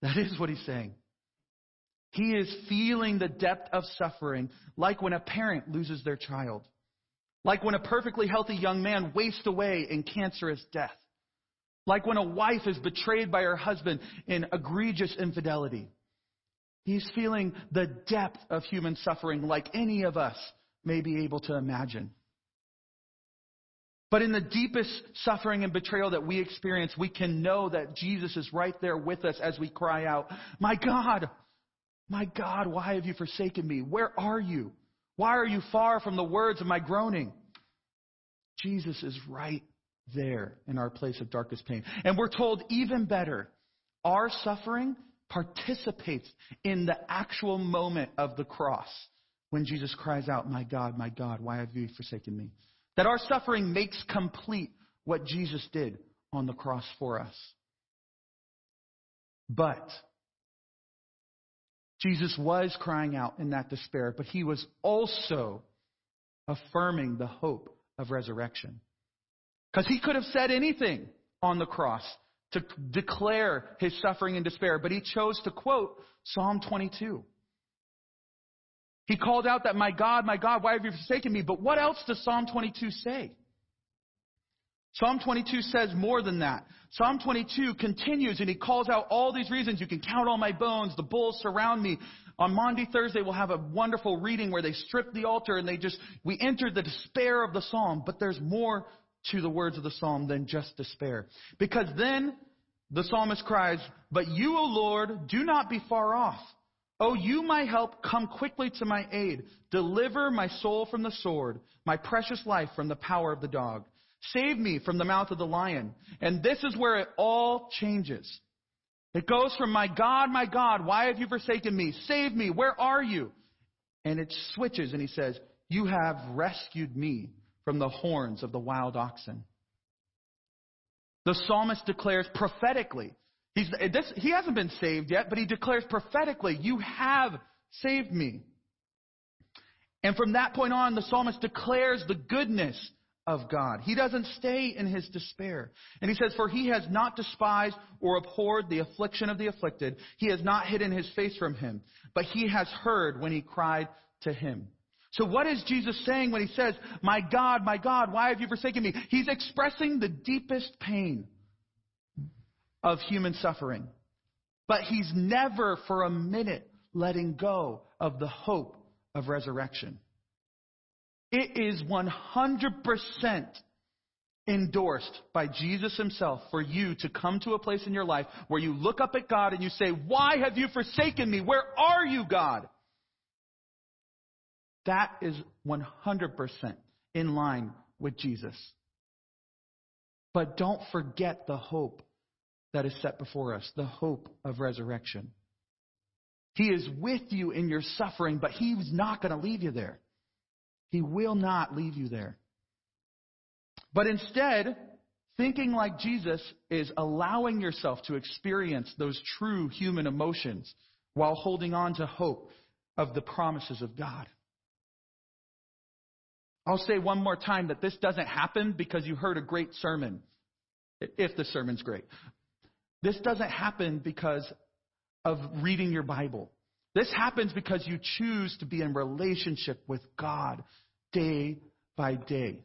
that is what he's saying. He is feeling the depth of suffering, like when a parent loses their child, like when a perfectly healthy young man wastes away in cancerous death, like when a wife is betrayed by her husband in egregious infidelity. He's feeling the depth of human suffering like any of us may be able to imagine. But in the deepest suffering and betrayal that we experience, we can know that Jesus is right there with us as we cry out, my God, my God, why have you forsaken me? Where are you? Why are you far from the words of my groaning? Jesus is right there in our place of darkest pain. And we're told even better, our suffering participates in the actual moment of the cross when Jesus cries out, my God, my God, why have you forsaken me? That our suffering makes complete what Jesus did on the cross for us. But Jesus was crying out in that despair, but he was also affirming the hope of resurrection. Because he could have said anything on the cross to declare his suffering and despair, but he chose to quote Psalm twenty-two. He called out that, my God, my God, why have you forsaken me? But what else does Psalm twenty-two say? Psalm twenty-two says more than that. Psalm twenty-two continues and he calls out all these reasons. You can count all my bones. The bulls surround me. On Maundy Thursday, we'll have a wonderful reading where they strip the altar and they just, we enter the despair of the psalm. But there's more to the words of the psalm than just despair. Because then the psalmist cries, but you, O Lord, do not be far off. O you, my help, come quickly to my aid. Deliver my soul from the sword, my precious life from the power of the dog. Save me from the mouth of the lion. And this is where it all changes. It goes from, my God, my God, why have you forsaken me? Save me, where are you? And it switches and he says, you have rescued me from the horns of the wild oxen. The psalmist declares prophetically, He's, this, he hasn't been saved yet, but he declares prophetically, you have saved me. And from that point on, the psalmist declares the goodness of God. He doesn't stay in his despair. And he says, for he has not despised or abhorred the affliction of the afflicted. He has not hidden his face from him, but he has heard when he cried to him. So what is Jesus saying when he says, my God, my God, why have you forsaken me? He's expressing the deepest pain of human suffering. But he's never for a minute letting go of the hope of resurrection. It is one hundred percent endorsed by Jesus himself for you to come to a place in your life where you look up at God and you say, why have you forsaken me? Where are you, God? That is one hundred percent in line with Jesus. But don't forget the hope that is set before us, the hope of resurrection. He is with you in your suffering, but he's not going to leave you there. He will not leave you there. But instead, thinking like Jesus is allowing yourself to experience those true human emotions while holding on to hope of the promises of God. I'll say one more time that this doesn't happen because you heard a great sermon, if the sermon's great. This doesn't happen because of reading your Bible. This happens because you choose to be in relationship with God day by day.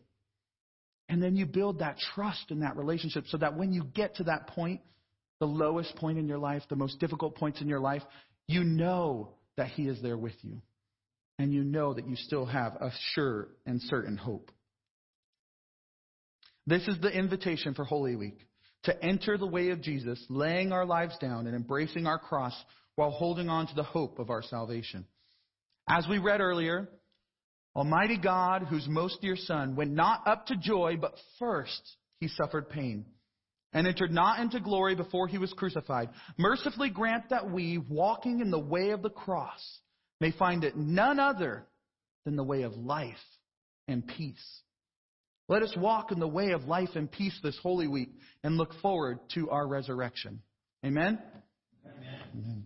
And then you build that trust in that relationship so that when you get to that point, the lowest point in your life, the most difficult points in your life, you know that he is there with you. And you know that you still have a sure and certain hope. This is the invitation for Holy Week, to enter the way of Jesus, laying our lives down and embracing our cross while holding on to the hope of our salvation. As we read earlier, Almighty God, whose most dear Son, went not up to joy, but first he suffered pain, and entered not into glory before he was crucified. Mercifully grant that we, walking in the way of the cross, may find it none other than the way of life and peace. Let us walk in the way of life and peace this Holy Week and look forward to our resurrection. Amen? Amen. Amen.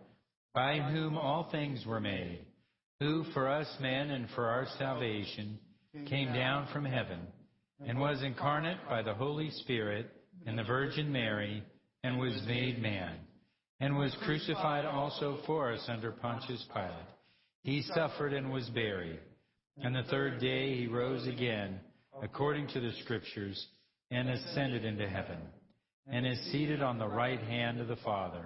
by whom all things were made, who for us men and for our salvation came down from heaven, and was incarnate by the Holy Spirit and the Virgin Mary, and was made man, and was crucified also for us under Pontius Pilate. He suffered and was buried, and the third day he rose again, according to the Scriptures, and ascended into heaven, and is seated on the right hand of the Father.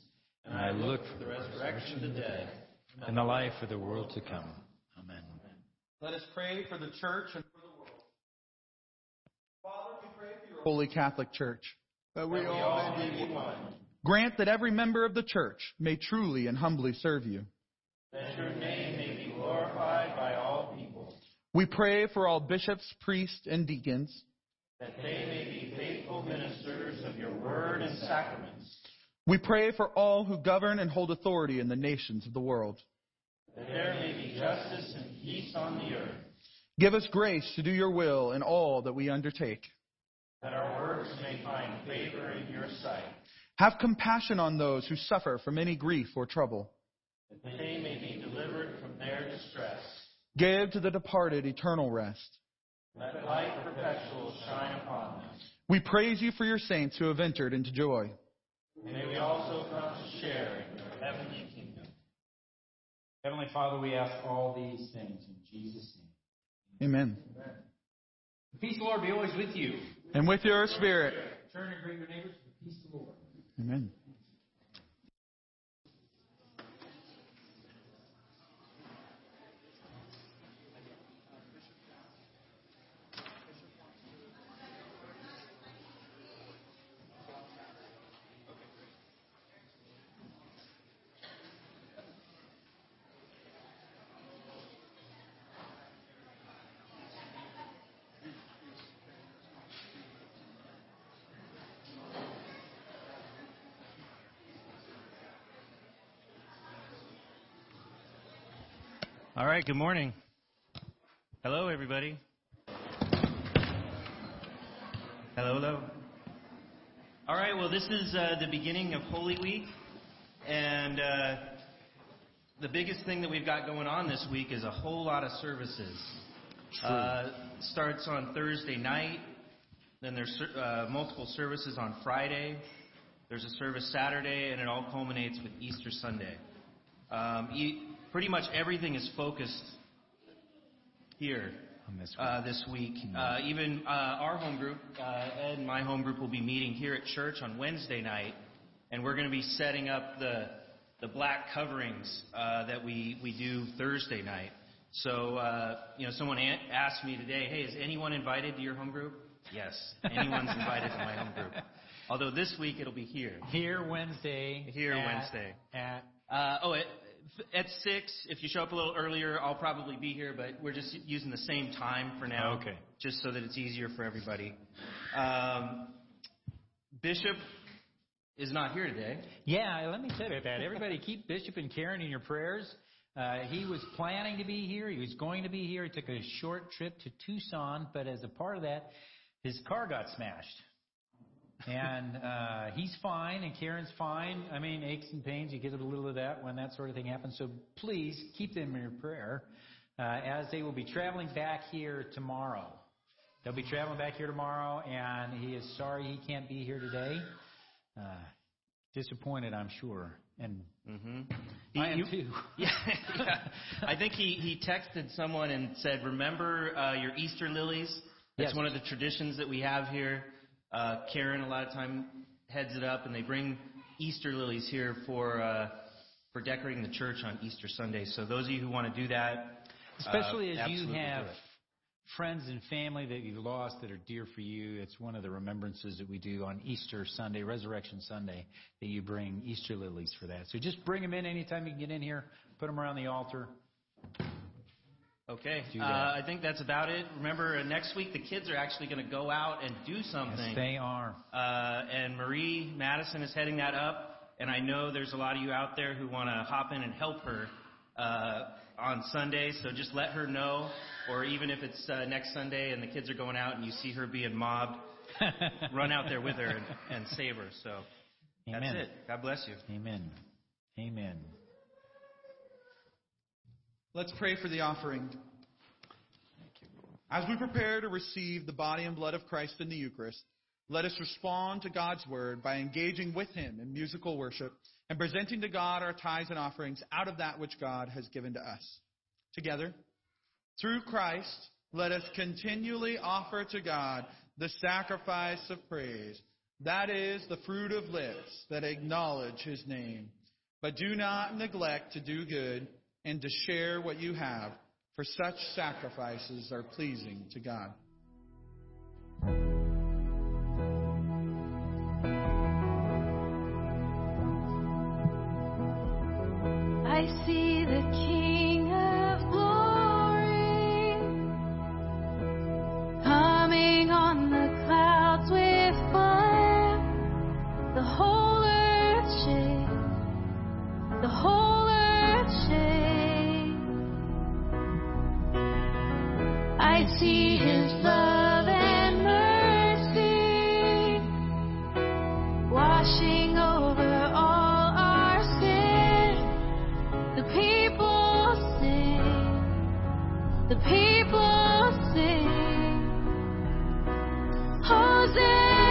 and I look for the resurrection of the dead and the life of the world to come. Amen. Let us pray for the church and for the world. Father, we pray for your Holy Catholic Church, that we all may be one. Grant that every member of the church may truly and humbly serve you, that your name may be glorified by all people. We pray for all bishops, priests, and deacons, that they may be faithful ministers of your word and sacraments. We pray for all who govern and hold authority in the nations of the world, that there may be justice and peace on the earth. Give us grace to do your will in all that we undertake, that our works may find favor in your sight. Have compassion on those who suffer from any grief or trouble, that they may be delivered from their distress. Give to the departed eternal rest. Let light perpetual shine upon them. We praise you for your saints who have entered into joy. May we also come to share in your heavenly kingdom. Heavenly Father, we ask all these things in Jesus' name. Amen. Amen. The peace of the Lord be always with you. And with your spirit. Turn and greet your neighbors with the peace of the Lord. Amen. All right, good morning. Hello, everybody. Hello, hello. All right, well, this is uh, the beginning of Holy Week, and uh, the biggest thing that we've got going on this week is a whole lot of services. Uh, starts on Thursday night, then there's uh, multiple services on Friday, there's a service Saturday, and it all culminates with Easter Sunday. Um, e- Pretty much everything is focused here uh, this week. Uh, even uh, our home group, uh, Ed and my home group, will be meeting here at church on Wednesday night, and we're going to be setting up the the black coverings uh, that we, we do Thursday night. So, uh, you know, someone asked me today, hey, is anyone invited to your home group? Yes, anyone's invited to my home group. Although this week it'll be here. Here Wednesday. Here at, Wednesday. At uh, oh, it. At six, if you show up a little earlier, I'll probably be here, but we're just using the same time for now, okay. Just so that it's easier for everybody. Um, Bishop is not here today. Yeah, let me tell you about that. Everybody keep Bishop and Karen in your prayers. Uh, he was planning to be here. He was going to be here. He took a short trip to Tucson, but as a part of that, his car got smashed. And uh, he's fine, and Karen's fine. I mean, aches and pains, you get a little of that when that sort of thing happens. So please keep them in your prayer uh, as they will be traveling back here tomorrow. They'll be traveling back here tomorrow, and he is sorry he can't be here today. Uh, disappointed, I'm sure. And mm-hmm. he, I am you, too. Yeah, yeah. I think he, he texted someone and said, remember uh, your Easter lilies? That's yes. One of the traditions that we have here. Uh, Karen, a lot of time, heads it up, and they bring Easter lilies here for uh, for decorating the church on Easter Sunday. So those of you who want to do that, especially uh, as you have friends and family that you've lost that are dear for you, it's one of the remembrances that we do on Easter Sunday, Resurrection Sunday, that you bring Easter lilies for that. So just bring them in anytime you can get in here, put them around the altar. Okay, uh, I think that's about it. Remember, uh, next week the kids are actually going to go out and do something. Yes, they are. Uh, and Marie Madison is heading that up, and I know there's a lot of you out there who want to hop in and help her uh, on Sunday, so just let her know, or even if it's uh, next Sunday and the kids are going out and you see her being mobbed, run out there with her and, and save her. So Amen. That's it. God bless you. Amen. Amen. Let's pray for the offering. As we prepare to receive the body and blood of Christ in the Eucharist, let us respond to God's word by engaging with him in musical worship and presenting to God our tithes and offerings out of that which God has given to us. Together, through Christ, let us continually offer to God the sacrifice of praise, that is, the fruit of lips that acknowledge his name. But do not neglect to do good and to share what you have, for such sacrifices are pleasing to God. I see the King of Glory coming on the clouds with fire. The whole earth shakes. The whole earth shakes. I see his love and mercy washing over all our sin. The people sing, the people sing, Hosanna.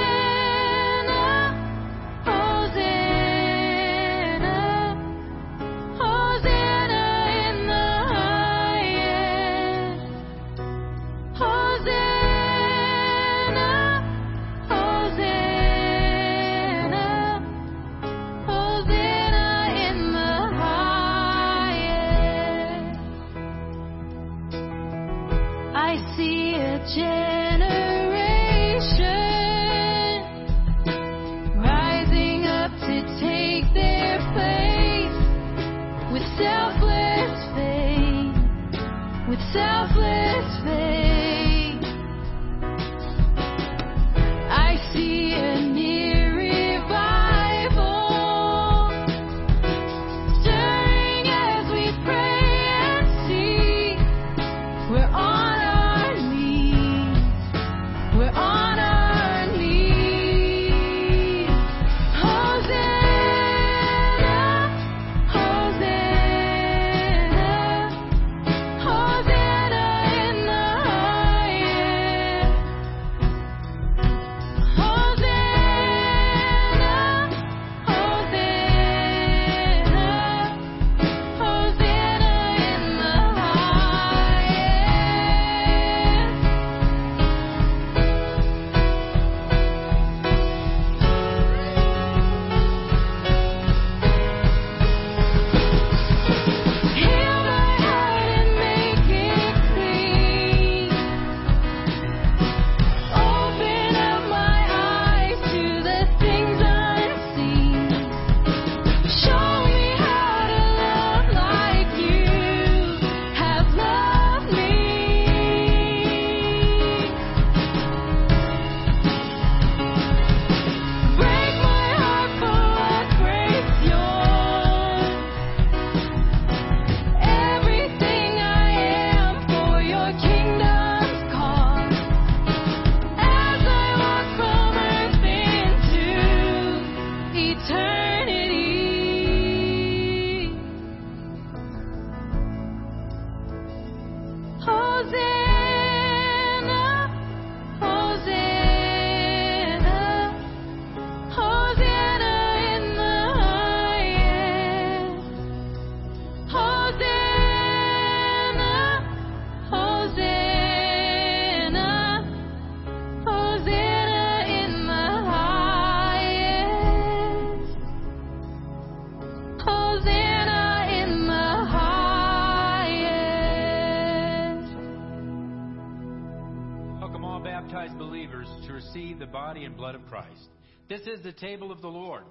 receive the body and blood of Christ. This is the table of the Lord.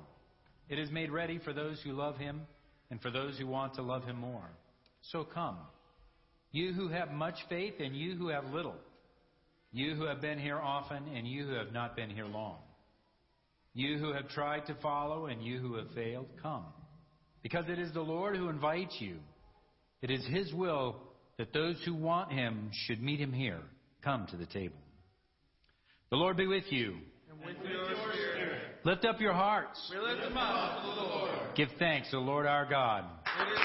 It is made ready for those who love him and for those who want to love him more. So come, you who have much faith and you who have little, you who have been here often and you who have not been here long, you who have tried to follow and you who have failed, come. Because it is the Lord who invites you. It is his will that those who want him should meet him here. Come to the table. The Lord be with you. And with your spirit. Lift up your hearts. We lift them up to the Lord. Give thanks to the Lord our God. It is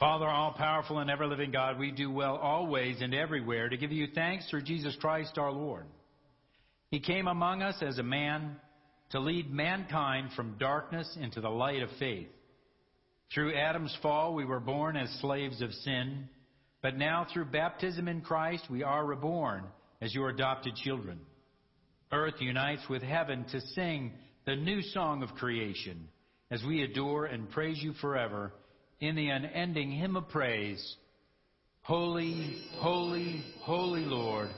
Father, all-powerful and ever-living God, we do well always and everywhere to give you thanks through Jesus Christ our Lord. He came among us as a man to lead mankind from darkness into the light of faith. Through Adam's fall, we were born as slaves of sin, but now through baptism in Christ, we are reborn as your adopted children. Earth unites with heaven to sing the new song of creation as we adore and praise you forever in the unending hymn of praise, Holy, holy, holy Lord,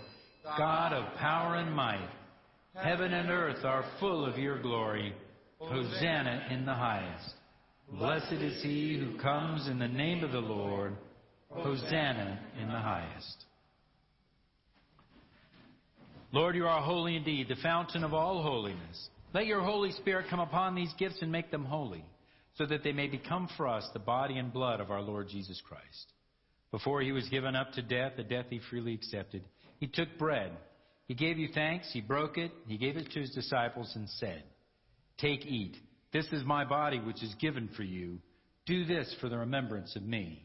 God of power and might, heaven and earth are full of your glory. Hosanna in the highest. Blessed is he who comes in the name of the Lord. Hosanna in the highest. Lord, you are holy indeed, the fountain of all holiness. Let your Holy Spirit come upon these gifts and make them holy, so that they may become for us the body and blood of our Lord Jesus Christ. Before he was given up to death, a death he freely accepted, he took bread. He gave you thanks, he broke it, he gave it to his disciples and said, Take, eat, this is my body which is given for you. Do this for the remembrance of me.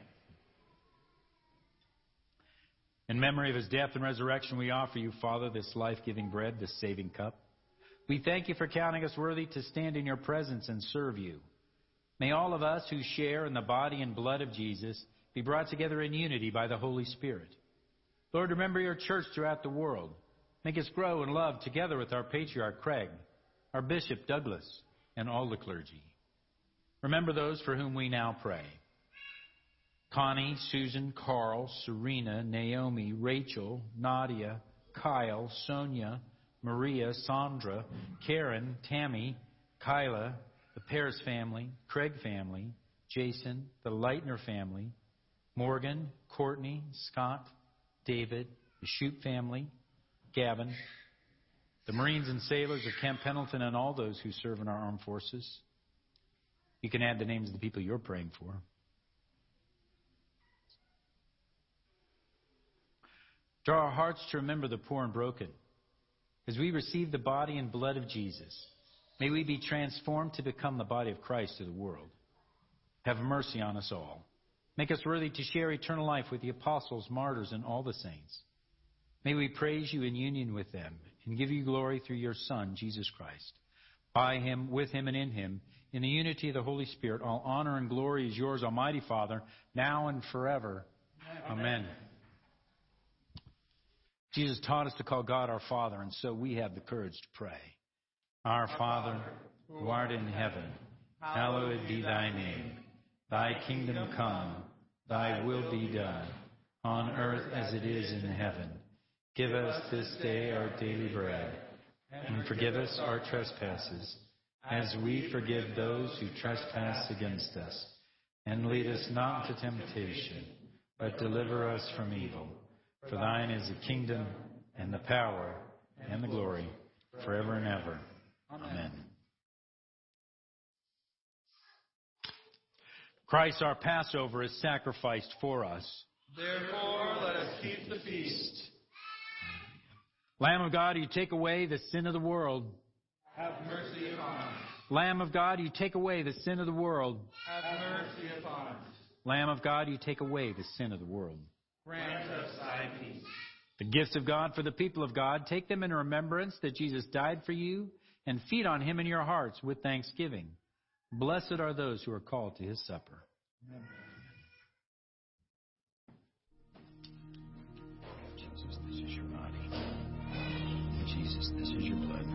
In memory of his death and resurrection, we offer you, Father, this life-giving bread, this saving cup. We thank you for counting us worthy to stand in your presence and serve you. May all of us who share in the body and blood of Jesus be brought together in unity by the Holy Spirit. Lord, remember your church throughout the world. Make us grow in love together with our patriarch Craig, our Bishop Douglas, and all the clergy. Remember those for whom we now pray. Connie, Susan, Carl, Serena, Naomi, Rachel, Nadia, Kyle, Sonia, Maria, Sandra, Karen, Tammy, Kyla, the Paris family, Craig family, Jason, the Leitner family, Morgan, Courtney, Scott, David, the Shoup family, Gavin, the Marines and sailors of Camp Pendleton and all those who serve in our armed forces. You can add the names of the people you're praying for. Draw our hearts to remember the poor and broken. As we receive the body and blood of Jesus, may we be transformed to become the body of Christ to the world. Have mercy on us all. Make us worthy to share eternal life with the apostles, martyrs, and all the saints. May we praise you in union with them and give you glory through your Son, Jesus Christ. By him, with him, and in him, in the unity of the Holy Spirit, all honor and glory is yours, Almighty Father, now and forever. Amen. Amen. Jesus taught us to call God our Father, and so we have the courage to pray. Our Father, who art in heaven, hallowed be thy name. Thy kingdom come, thy will be done, on earth as it is in heaven. Give us this day our daily bread, and forgive us our trespasses, as we forgive those who trespass against us. And lead us not into temptation, but deliver us from evil. For thine is the kingdom, and the power, and the glory, forever and ever. Amen. Christ, our Passover, is sacrificed for us. Therefore, let us keep the feast. Lamb of God, you take away the sin of the world. Have mercy on us. Lamb of God, you take away the sin of the world. Have mercy upon us. Lamb of God, you take away the sin of the world. Grant us thy peace. The gifts of God for the people of God, take them in remembrance that Jesus died for you, and feed on him in your hearts with thanksgiving. Blessed are those who are called to his supper. Amen. Jesus, this is your body. Jesus, this is your blood.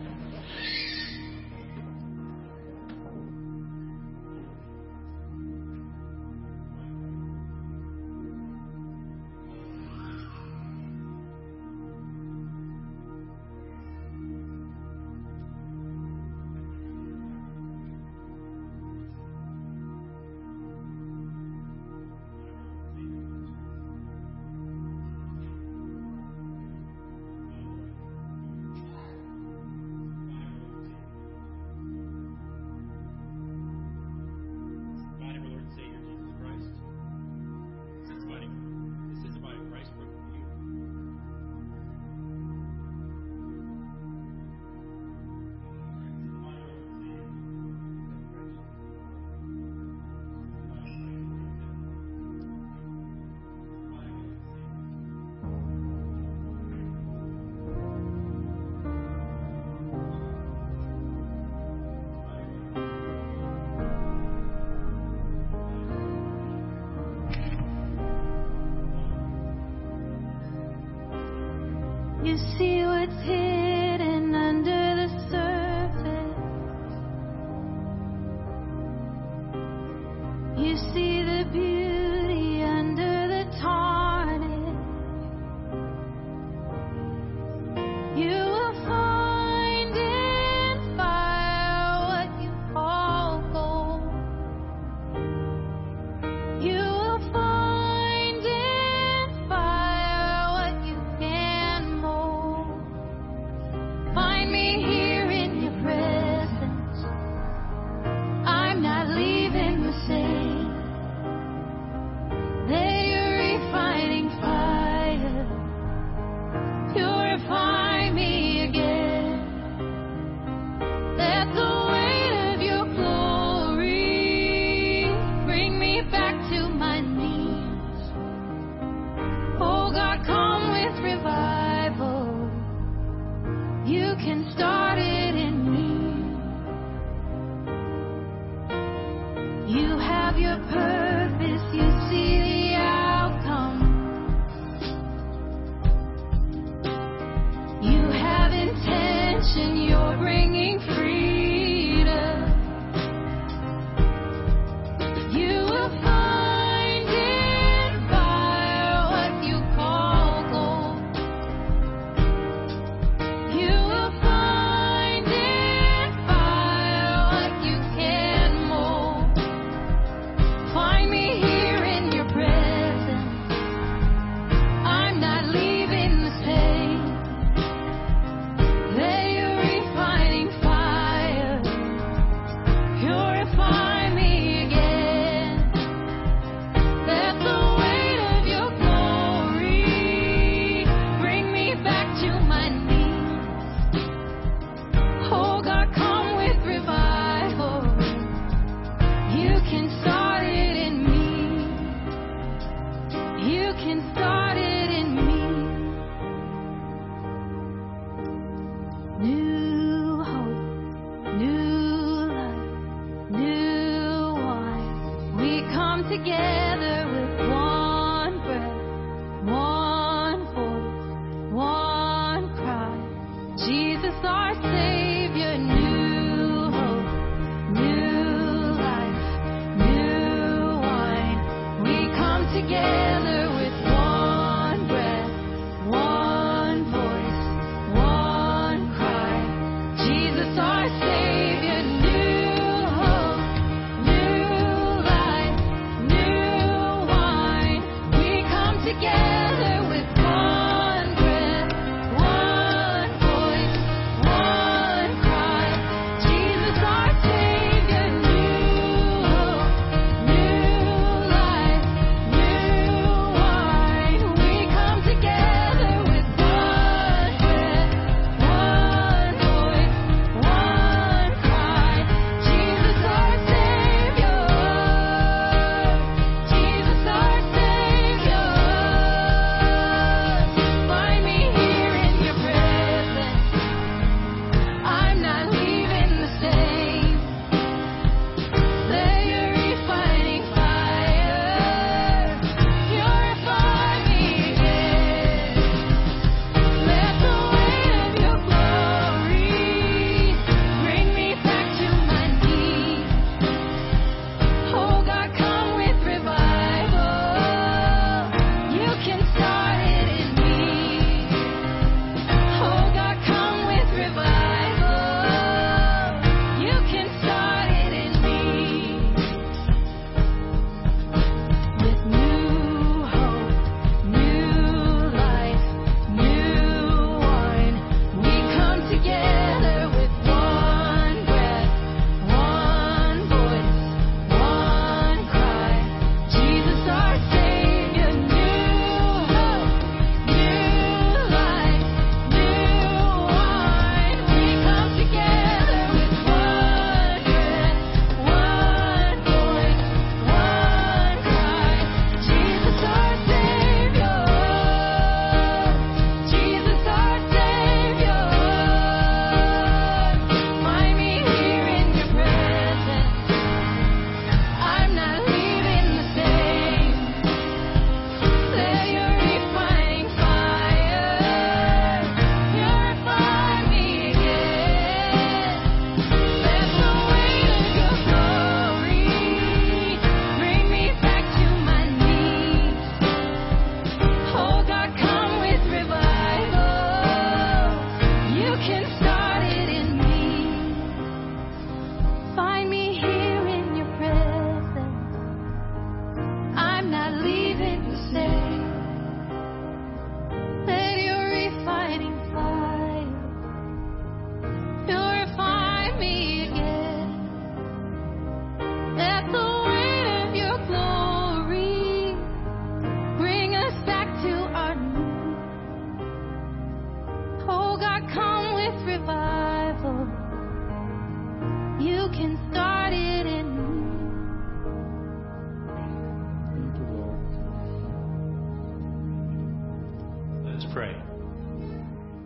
Let's pray.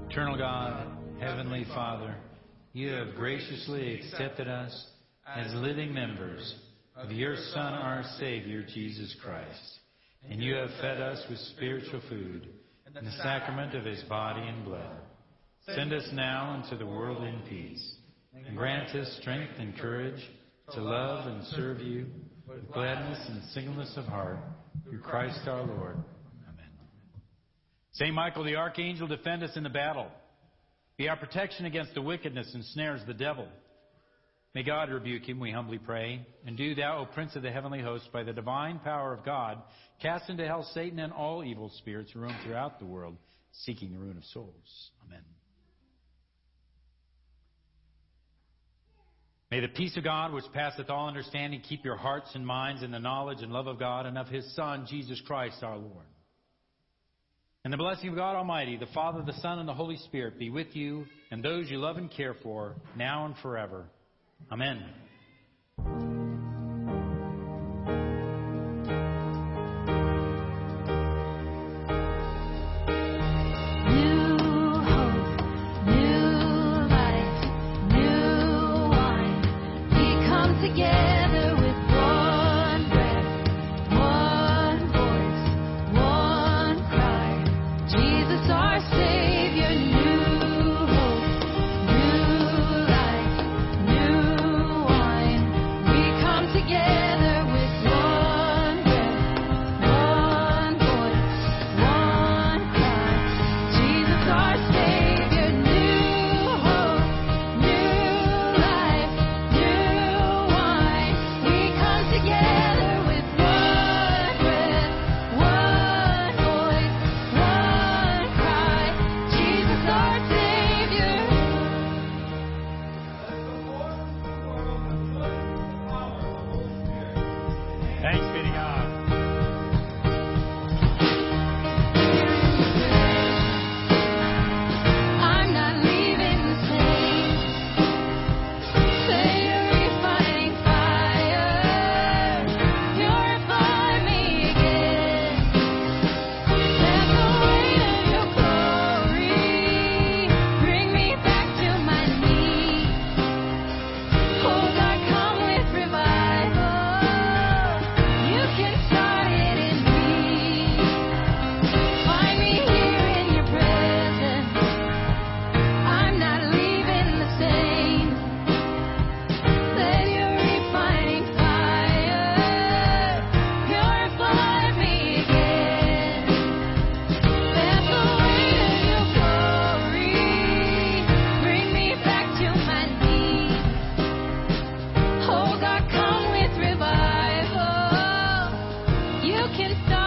Eternal God, Heavenly Father, you have graciously accepted us as living members of your Son, our Savior, Jesus Christ, and you have fed us with spiritual food and the sacrament of his body and blood. Send us now into the world in peace, and grant us strength and courage to love and serve you with gladness and singleness of heart, through Christ our Lord. Amen. Saint Michael the Archangel, defend us in the battle. Be our protection against the wickedness and snares of the devil. May God rebuke him, we humbly pray. And do thou, O Prince of the heavenly host, by the divine power of God, cast into hell Satan and all evil spirits who roam throughout the world, seeking the ruin of souls. Amen. May the peace of God, which passeth all understanding, keep your hearts and minds in the knowledge and love of God and of his Son, Jesus Christ our Lord. And the blessing of God Almighty, the Father, the Son, and the Holy Spirit be with you and those you love and care for, now and forever. Amen. Can stop.